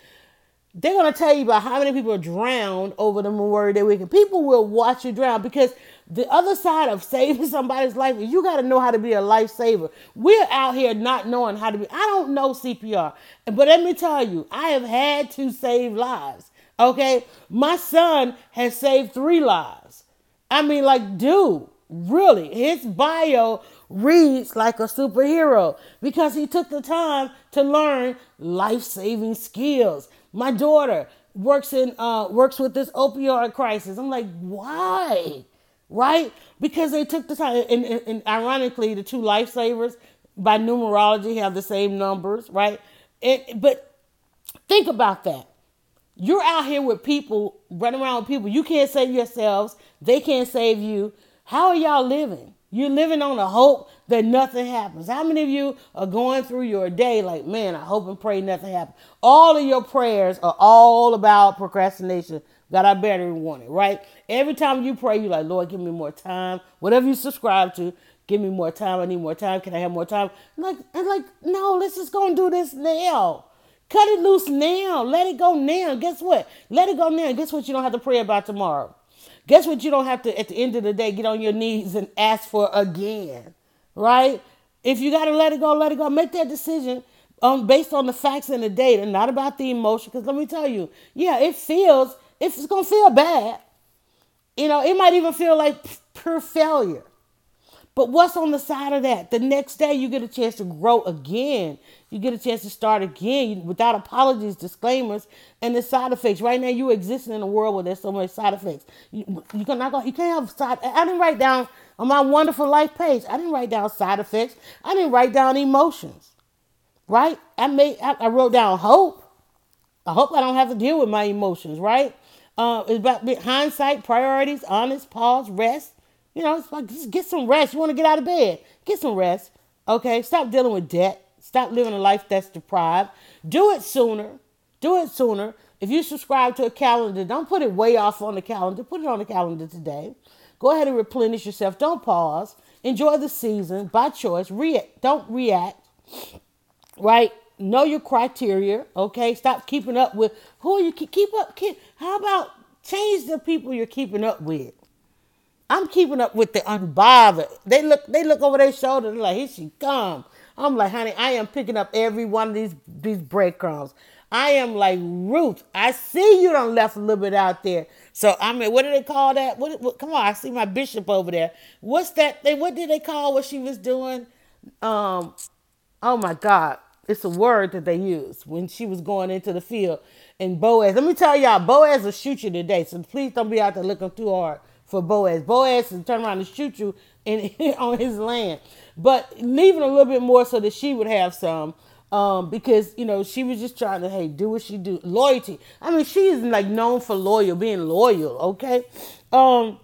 they're gonna tell you about how many people drowned over the Memorial Day weekend. People will watch you drown because the other side of saving somebody's life is you got to know how to be a lifesaver. We're out here not knowing how to be. I don't know C P R, but let me tell you, I have had to save lives, okay? My son has saved three lives. I mean, like, dude, really, his bio reads like a superhero because he took the time to learn life-saving skills. My daughter works in uh, works with this opioid crisis. I'm like, why? Right? Because they took the time, and, and, and ironically, the two lifesavers by numerology have the same numbers, right? It, but think about that. You're out here with people, running around with people. You can't save yourselves. They can't save you. How are y'all living? You're living on a hope that nothing happens. How many of you are going through your day like, man, I hope and pray nothing happens? All of your prayers are all about procrastination. God, I better want it, right? Every time you pray, you're like, Lord, give me more time. Whatever you subscribe to, give me more time. I need more time. Can I have more time? I'm like, I'm like, no, let's just go and do this now. Cut it loose now. Let it go now. Guess what? Let it go now. Guess what? You don't have to pray about tomorrow. Guess what? You don't have to, at the end of the day, get on your knees and ask for again, right? If you got to let it go, let it go. Make that decision. Um, based on the facts and the data, not about the emotion. Because let me tell you, yeah, it feels, it's going to feel bad. You know, it might even feel like pure failure. But what's on the side of that? The next day you get a chance to grow again. You get a chance to start again without apologies, disclaimers, and the side effects. Right now you exist in a world where there's so many side effects. You, you, can, you can't have side I didn't write down on my wonderful life page. I didn't write down side effects. I didn't write down emotions. Right? I made. I, I wrote down hope. I hope I don't have to deal with my emotions. Right? Uh, it's about hindsight, priorities, honest, pause, rest. You know, it's like just get some rest. You want to get out of bed? Get some rest. Okay? Stop dealing with debt. Stop living a life that's deprived. Do it sooner. Do it sooner. If you subscribe to a calendar, don't put it way off on the calendar. Put it on the calendar today. Go ahead and replenish yourself. Don't pause. Enjoy the season by choice. React. Don't react. right? Know your criteria, okay? Stop keeping up with who you keep up. Keep, how about change the people you're keeping up with? I'm keeping up with the unbothered. They look, they look over their shoulder. They're like, here she come. I'm like, honey, I am picking up every one of these these breadcrumbs. I am like, Ruth, I see you done left a little bit out there. So, I mean, what do they call that? What, what? Come on, I see my bishop over there. What's that? They, what did they call what she was doing? Um, oh, my God. It's a word that they used when she was going into the field. And Boaz, let me tell y'all, Boaz will shoot you today. So, please don't be out there looking too hard for Boaz. Boaz will turn around and shoot you in, on his land. But leaving a little bit more so that she would have some. Um, because, you know, she was just trying to, hey, do what she do. Loyalty. I mean, she is, like, known for loyal, being loyal, okay? Um,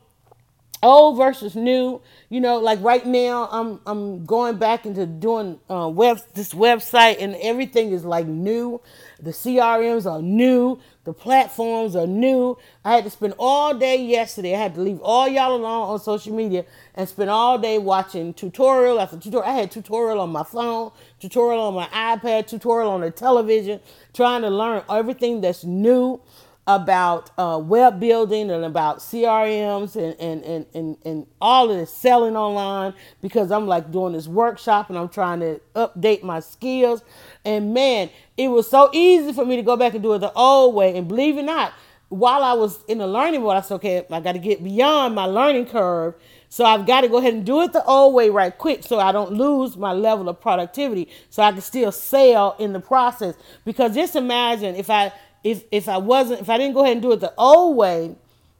old versus new. You know, like, right now, I'm I'm going back into doing uh, web this website, and everything is, like, new. The C R Ms are new. The platforms are new. I had to spend all day yesterday. I had to leave all y'all alone on social media and spend all day watching tutorial after tutorial. I had tutorial on my phone, tutorial on my iPad, tutorial on the television, trying to learn everything that's new about uh, web building and about C R Ms and, and, and, and, and all of this selling online, because I'm like doing this workshop and I'm trying to update my skills. And man, it was so easy for me to go back and do it the old way. And believe it or not, while I was in the learning mode, I said, okay, I got to get beyond my learning curve. So I've got to go ahead and do it the old way right quick so I don't lose my level of productivity, so I can still sell in the process. Because just imagine if I if if I wasn't, if I didn't go ahead and do it the old way,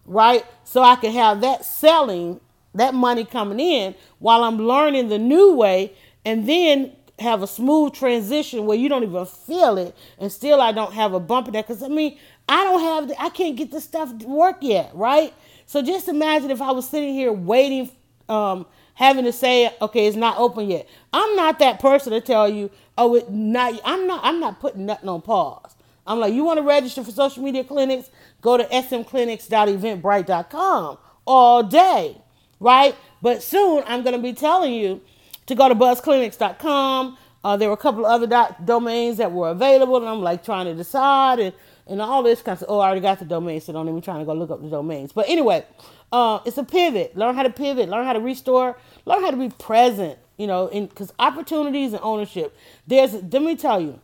right, so I could have that selling, that money coming in while I'm learning the new way, and then have a smooth transition where you don't even feel it, and still I don't have a bump in that, because I mean, I don't have, the, I can't get this stuff to work yet, right? So just imagine if I was sitting here waiting, um, having to say, okay, it's not open yet. I'm not that person to tell you, oh, it not. I'm not. I'm not putting nothing on pause. I'm like, you want to register for social media clinics? Go to S M clinics dot eventbrite dot com all day, right? But soon I'm going to be telling you to go to buzz clinics dot com. Uh, there were a couple of other dot domains that were available, and I'm like trying to decide and, and all this kind of stuff. Oh, I already got the domain, so don't even try to go look up the domains. But anyway, uh, it's a pivot. Learn how to pivot. Learn how to restore. Learn how to be present, you know, because opportunities and ownership. There's, let me tell you,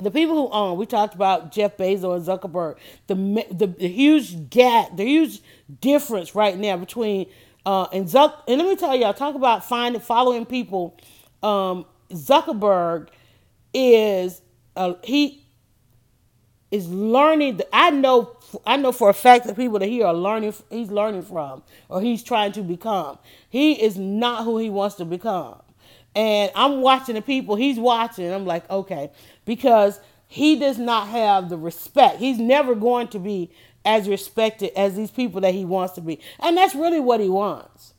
the people who own, we talked about Jeff Bezos and Zuckerberg, the, the, the huge gap, the huge difference right now between, uh, and Zuck, and let me tell y'all, talk about finding, following people, um, Zuckerberg is, uh, he is learning. The, I know, I know for a fact that people that he are learning, he's learning from, or he's trying to become. He is not who he wants to become. And I'm watching the people he's watching. I'm like, okay, because he does not have the respect. He's never going to be as respected as these people that he wants to be. And that's really what he wants.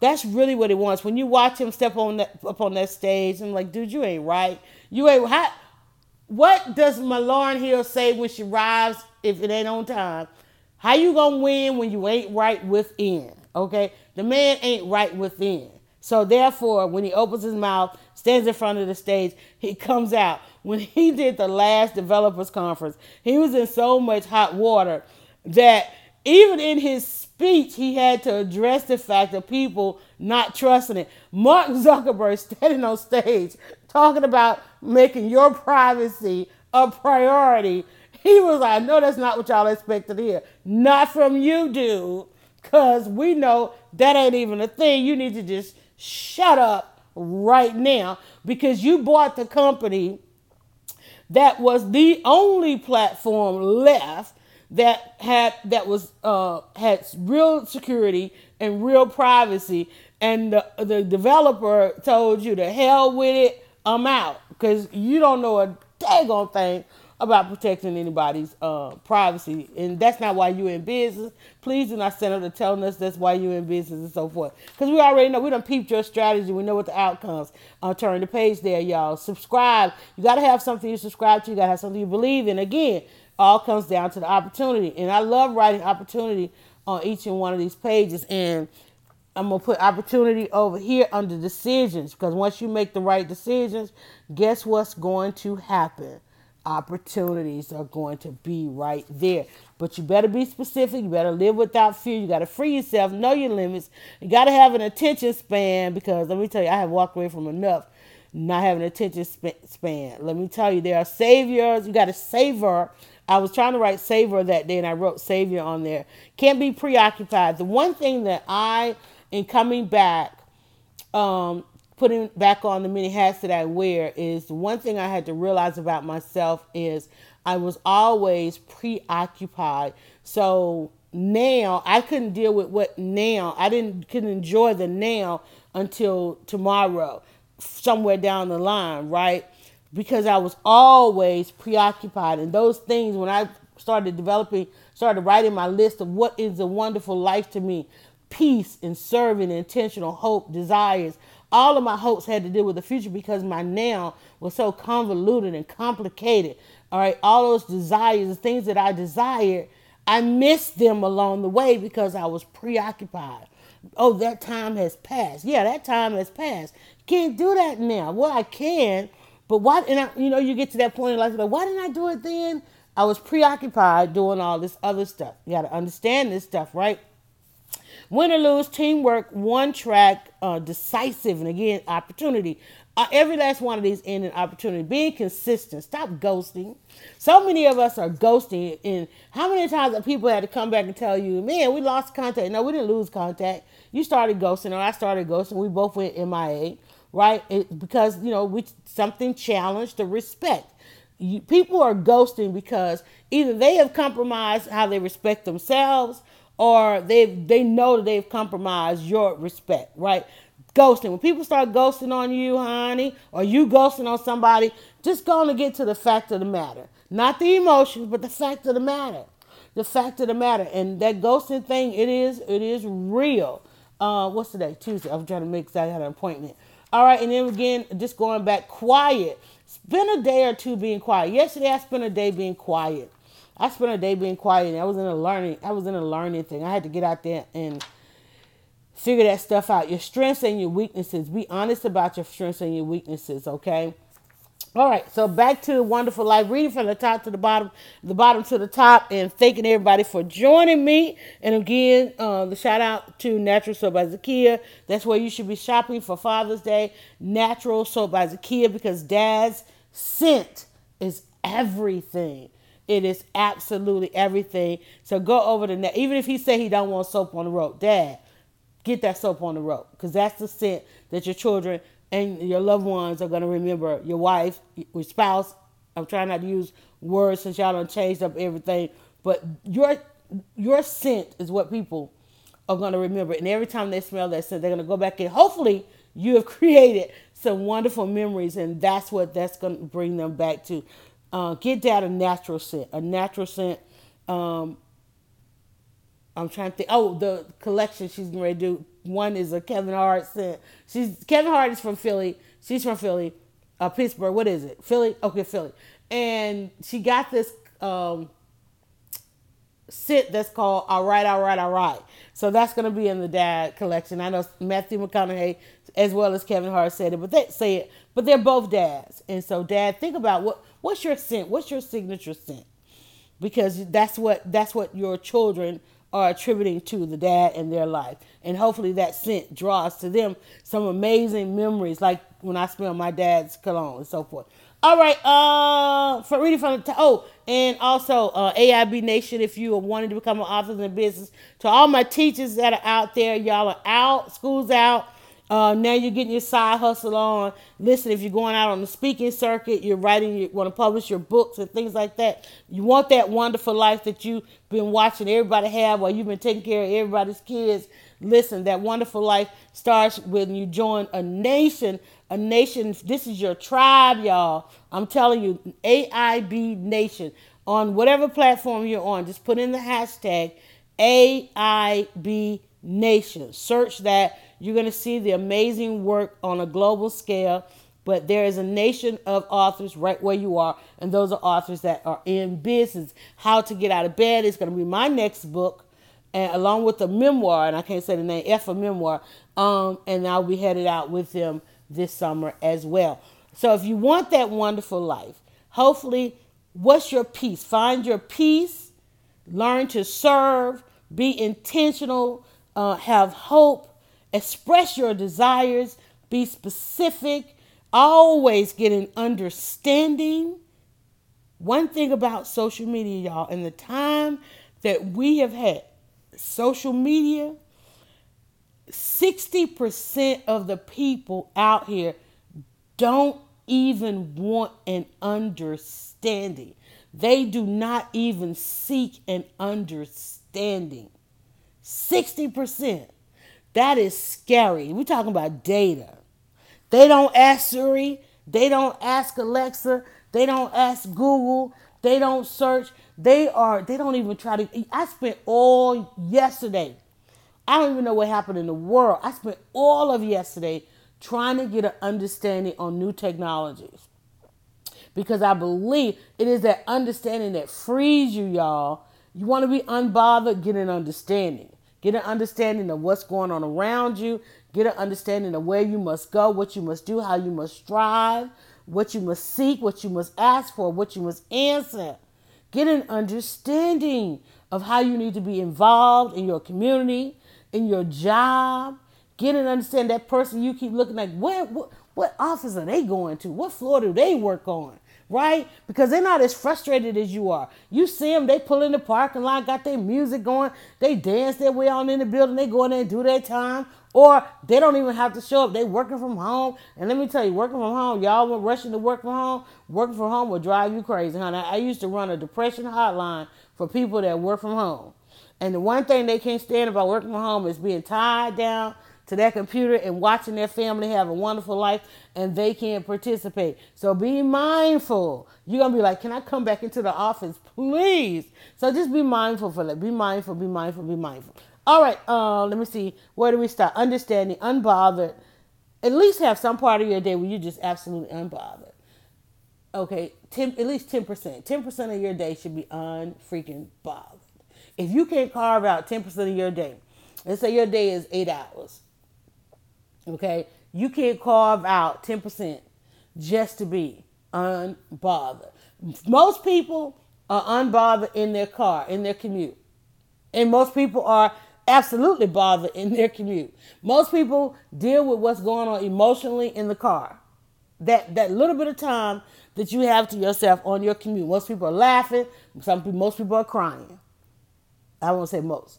That's really what he wants. When you watch him step on that, up on that stage, I'm like, dude, you ain't right. You ain't how, what does my Lauryn Hill say when she arrives if it ain't on time? How you gonna win when you ain't right within? Okay, the man ain't right within. So therefore, when he opens his mouth, stands in front of the stage, he comes out. When he did the last developers conference, he was in so much hot water that even in his speech, he had to address the fact of people not trusting it. Mark Zuckerberg standing on stage talking about making your privacy a priority. He was like, I know that's not what y'all expected here. Not from you, dude, because we know that ain't even a thing. You need to just shut up right now, because you bought the company that was the only platform left that had that was uh, had real security and real privacy, and the, the developer told you to hell with it, I'm out, because you don't know a daggone thing about protecting anybody's uh, privacy, and that's not why you're in business. Please do not send up to telling us that's why you're in business and so forth, because we already know. We done peeped your strategy. We know what the outcomes. Uh, turn the page there, y'all. Subscribe. You got to have something you subscribe to. You got to have something you believe in. Again, all comes down to the opportunity, and I love writing opportunity on each and one of these pages, and I'm going to put opportunity over here under decisions, because once you make the right decisions, guess what's going to happen? Opportunities are going to be right there. But you better be specific. You better live without fear. You got to free yourself, know your limits. You got to have an attention span, because let me tell you, I have walked away from enough not having an attention span. Let me tell you, there are saviors. You got to savor. I was trying to write savor that day, and I wrote savior on there. Can't be preoccupied. The one thing that I, in coming back, um, putting back on the many hats that I wear, is the one thing I had to realize about myself is I was always preoccupied. So now I couldn't deal with what now. I didn't couldn't enjoy the now until tomorrow, somewhere down the line, right? Because I was always preoccupied. And those things, when I started developing, started writing my list of what is a wonderful life to me, peace and serving, intentional hope, desires, all of my hopes had to do with the future, because my now was so convoluted and complicated. All right, all those desires, the things that I desired, I missed them along the way because I was preoccupied. Oh, that time has passed. Yeah, that time has passed. Can't do that now. Well, I can, but why? And I, you know, you get to that point in life, like, why didn't I do it then? I was preoccupied doing all this other stuff. You got to understand this stuff, right? Win or lose, teamwork, one track, uh, decisive, and again, opportunity. Uh, every last one of these end in opportunity. Being consistent. Stop ghosting. So many of us are ghosting. And how many times have people had to come back and tell you, man, we lost contact? No, we didn't lose contact. You started ghosting, or I started ghosting. We both went M I A, right? It, because, you know, we something challenged the respect. You, people are ghosting because either they have compromised how they respect themselves, or they they know that they've compromised your respect, right? Ghosting. When people start ghosting on you, honey, or you ghosting on somebody, just going to get to the fact of the matter. Not the emotions, but the fact of the matter. The fact of the matter. And that ghosting thing, it is it is real. Uh, what's today? Tuesday. I'm trying to make because I had an appointment. All right, and then again, just going back, quiet. Spend a day or two being quiet. Yesterday, I spent a day being quiet. I spent a day being quiet, and I was in a learning, I was in a learning thing. I had to get out there and figure that stuff out. Your strengths and your weaknesses. Be honest about your strengths and your weaknesses, okay? All right, so back to Wonderful Life. Reading from the top to the bottom, the bottom to the top, and thanking everybody for joining me. And again, uh, the shout out to Natural Soap by Zakiya. That's where you should be shopping for Father's Day. Natural Soap by Zakiya, because dad's scent is everything. It is absolutely everything. So go over the net. Even if he say he don't want soap on the road, dad, get that soap on the road, because that's the scent that your children and your loved ones are going to remember. Your wife, your spouse. I'm trying not to use words since y'all done changed up everything. But your your scent is what people are going to remember. And every time they smell that scent, they're going to go back in. Hopefully, you have created some wonderful memories, and that's what that's going to bring them back to. Uh, get dad a natural scent, a natural scent. Um, I'm trying to think. Oh, the collection she's getting ready to do. One is a Kevin Hart scent. She's Kevin Hart is from Philly. She's from Philly, uh, Pittsburgh. What is it? Philly? Okay, Philly. And she got this um, scent that's called All Right, All Right, All Right. So that's going to be in the dad collection. I know Matthew McConaughey as well as Kevin Hart said it, but they say it. But they're both dads, and so dad, think about what. What's your scent? What's your signature scent? Because that's what that's what your children are attributing to the dad in their life. And hopefully that scent draws to them some amazing memories, like when I smell my dad's cologne and so forth. All right, uh, for reading from the, t- oh, and also uh, A I B Nation, if you are wanting to become an author in business, to all my teachers that are out there, y'all are out, school's out. Uh, now you're getting your side hustle on. Listen, if you're going out on the speaking circuit, you're writing, you want to publish your books and things like that. You want that wonderful life that you've been watching everybody have while you've been taking care of everybody's kids. Listen, that wonderful life starts when you join a nation. A nation, this is your tribe, y'all. I'm telling you, A I B Nation. On whatever platform you're on, just put in the hashtag A I B Nation. Search that. You're going to see the amazing work on a global scale, but there is a nation of authors right where you are, and those are authors that are in business. How to Get Out of Bed is going to be my next book, and along with a memoir, and I can't say the name, F a memoir, um, and I'll be headed out with them this summer as well. So if you want that wonderful life, hopefully, what's your peace? Find your peace, learn to serve, be intentional, uh, have hope, express your desires, be specific, always get an understanding. One thing about social media, y'all, in the time that we have had social media, sixty percent of the people out here don't even want an understanding. They do not even seek an understanding. sixty percent. That is scary. We're talking about data. They don't ask Siri. They don't ask Alexa. They don't ask Google. They don't search. They are, they don't even try to. I spent all yesterday. I don't even know what happened in the world. I spent all of yesterday trying to get an understanding on new technologies, because I believe it is that understanding that frees you, y'all. You want to be unbothered, get an understanding. Get an understanding of what's going on around you. Get an understanding of where you must go, what you must do, how you must strive, what you must seek, what you must ask for, what you must answer. Get an understanding of how you need to be involved in your community, in your job. Get an understanding that person you keep looking at, where, what, what office are they going to? What floor do they work on? Right? Because they're not as frustrated as you are. You see them, they pull in the parking lot, got their music going. They dance their way on in the building. They go in there and do their time. Or they don't even have to show up. They working from home. And let me tell you, working from home, y'all were rushing to work from home. Working from home will drive you crazy, honey. I used to run a depression hotline for people that work from home. And the one thing they can't stand about working from home is being tied down to their computer and watching their family have a wonderful life, and they can't participate. So be mindful. You're going to be like, can I come back into the office, please? So just be mindful for that. Be mindful, be mindful, be mindful. All right, uh, let me see. Where do we start? Understanding, unbothered. At least have some part of your day where you're just absolutely unbothered. Okay, ten, at least ten percent. ten percent of your day should be un-freaking bothered. If you can't carve out ten percent of your day, let's say your day is eight hours. Okay, you can't carve out ten percent just to be unbothered. Most people are unbothered in their car, in their commute. And most people are absolutely bothered in their commute. Most people deal with what's going on emotionally in the car. That that little bit of time that you have to yourself on your commute. Most people are laughing. Some people, most people are crying. I won't say most.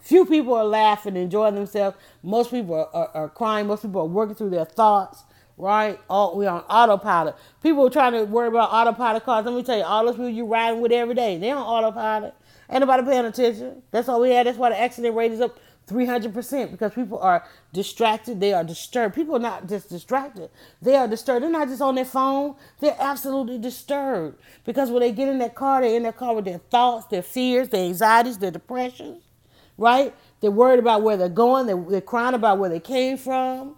Few people are laughing, enjoying themselves. Most people are, are, are crying. Most people are working through their thoughts, right? All, we're on autopilot. People are trying to worry about autopilot cars. Let me tell you, all those people you're riding with every day, they're on autopilot. Ain't nobody paying attention. That's all we had. That's why the accident rate is up three hundred percent, because people are distracted. They are disturbed. People are not just distracted. They are disturbed. They're not just on their phone. They're absolutely disturbed, because when they get in that car, they're in that car with their thoughts, their fears, their anxieties, their depressions. Right? They're worried about where they're going. They're, they're crying about where they came from.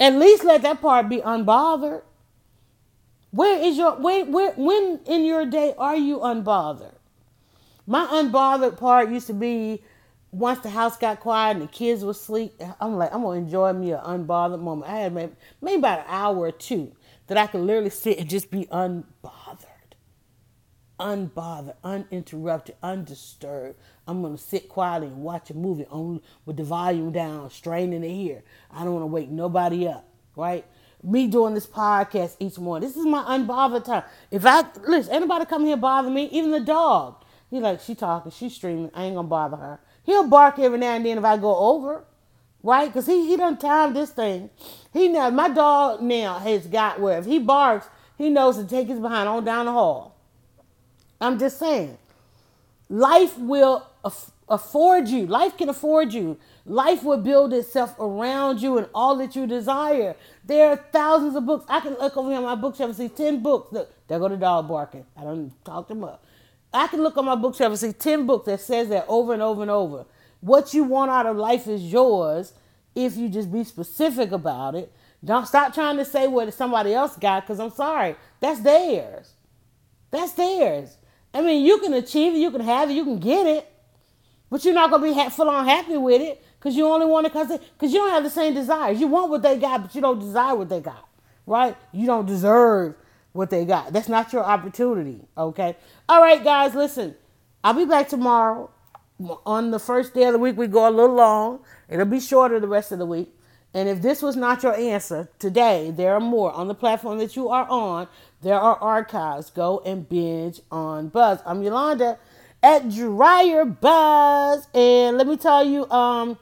At least let that part be unbothered. Where is your, where, where, when in your day are you unbothered? My unbothered part used to be once the house got quiet and the kids were asleep. I'm like, I'm going to enjoy me an unbothered moment. I had maybe, maybe about an hour or two that I could literally sit and just be unbothered. Unbothered, uninterrupted, undisturbed. I'm going to sit quietly and watch a movie on with the volume down, straining to hear. I don't want to wake nobody up, right? Me doing this podcast each morning. This is my unbothered time. If I, listen, anybody come here bother me, even the dog. He like, she talking, she streaming, I ain't going to bother her. He'll bark every now and then if I go over, right? Because he, he done timed this thing. He now, my dog now has got where if he barks, he knows to take his behind on down the hall. I'm just saying, life will aff- afford you. Life can afford you. Life will build itself around you and all that you desire. There are thousands of books. I can look over here on my bookshelf and see ten books. Look, there go the dog barking. I don't talk them up. I can look on my bookshelf and see ten books that says that over and over and over. What you want out of life is yours if you just be specific about it. Don't stop trying to say what somebody else got, because I'm sorry, that's theirs. That's theirs. I mean, you can achieve it, you can have it, you can get it. But you're not going to be ha- full on happy with it because you only want it because you don't have the same desires. You want what they got, but you don't desire what they got, right? You don't deserve what they got. That's not your opportunity, okay? All right, guys, listen. I'll be back tomorrow. On the first day of the week, we go a little long. It'll be shorter the rest of the week. And if this was not your answer today, there are more. On the platform that you are on, there are archives. Go and binge on Buzz. I'm Yolanda at DryerBuzz. And let me tell you, um,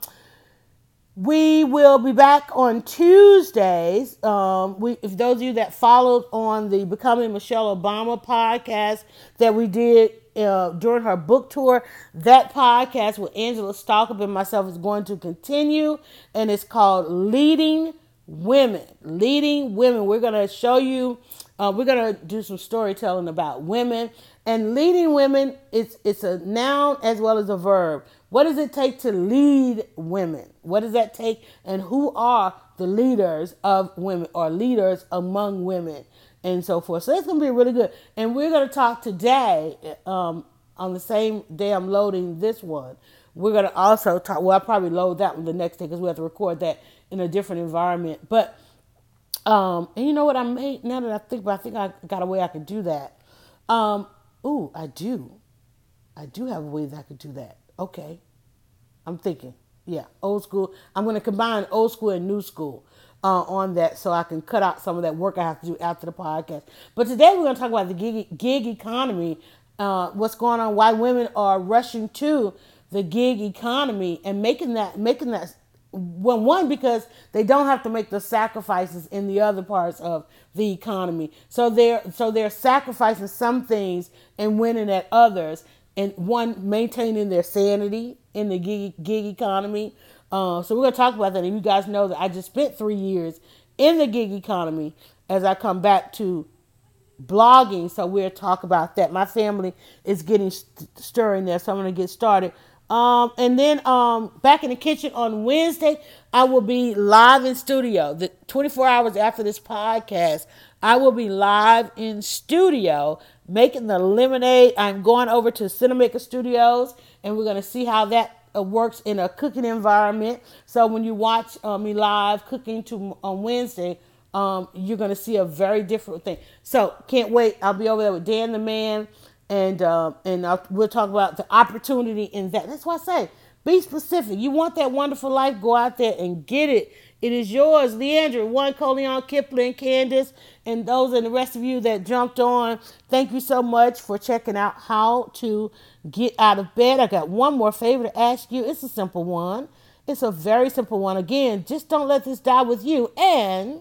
we will be back on Tuesdays. Um, we, if those of you that followed on the Becoming Michelle Obama podcast that we did Uh, during her book tour, that podcast with Angela Stalkup and myself is going to continue, and it's called Leading Women. Leading Women. We're going to show you, uh, we're going to do some storytelling about women, and leading women, it's, it's a noun as well as a verb. What does it take to lead women? What does that take, and who are the leaders of women or leaders among women? And so forth. So that's going to be really good. And we're going to talk today, um, on the same day I'm loading this one. We're going to also talk, well, I'll probably load that one the next day because we have to record that in a different environment. But, um, and you know what I made, now that I think about I think I got a way I could do that. Um, ooh, I do. I do have a way that I could do that. Okay. I'm thinking, yeah, old school. I'm going to combine old school and new school. Uh, on that, so I can cut out some of that work I have to do after the podcast. But today we're going to talk about the gig, gig economy, uh, what's going on, why women are rushing to the gig economy and making that, making that well, one, because they don't have to make the sacrifices in the other parts of the economy. So they're, so they're sacrificing some things and winning at others, and one, maintaining their sanity in the gig, gig economy. Uh, so we're going to talk about that. And you guys know that I just spent three years in the gig economy as I come back to blogging. So we'll talk about that. My family is getting st- stirring there. So I'm going to get started. Um, and then um, back in the kitchen on Wednesday, I will be live in studio. The twenty-four hours after this podcast, I will be live in studio making the lemonade. I'm going over to Cinemaker Studios and we're going to see how that works in a cooking environment. So when you watch uh, me live cooking to, on Wednesday, um, you're going to see a very different thing. So can't wait. I'll be over there with Dan the Man, and uh, and I'll, we'll talk about the opportunity in that. That's why I say, be specific. You want that wonderful life, go out there and get it. It is yours. Leandra, One, Coleon, Kipling, Candace, and those and the rest of you that jumped on, thank you so much for checking out How to Get Out of Bed. I got one more favor to ask you. It's a simple one. It's a very simple one. Again, just don't let this die with you. And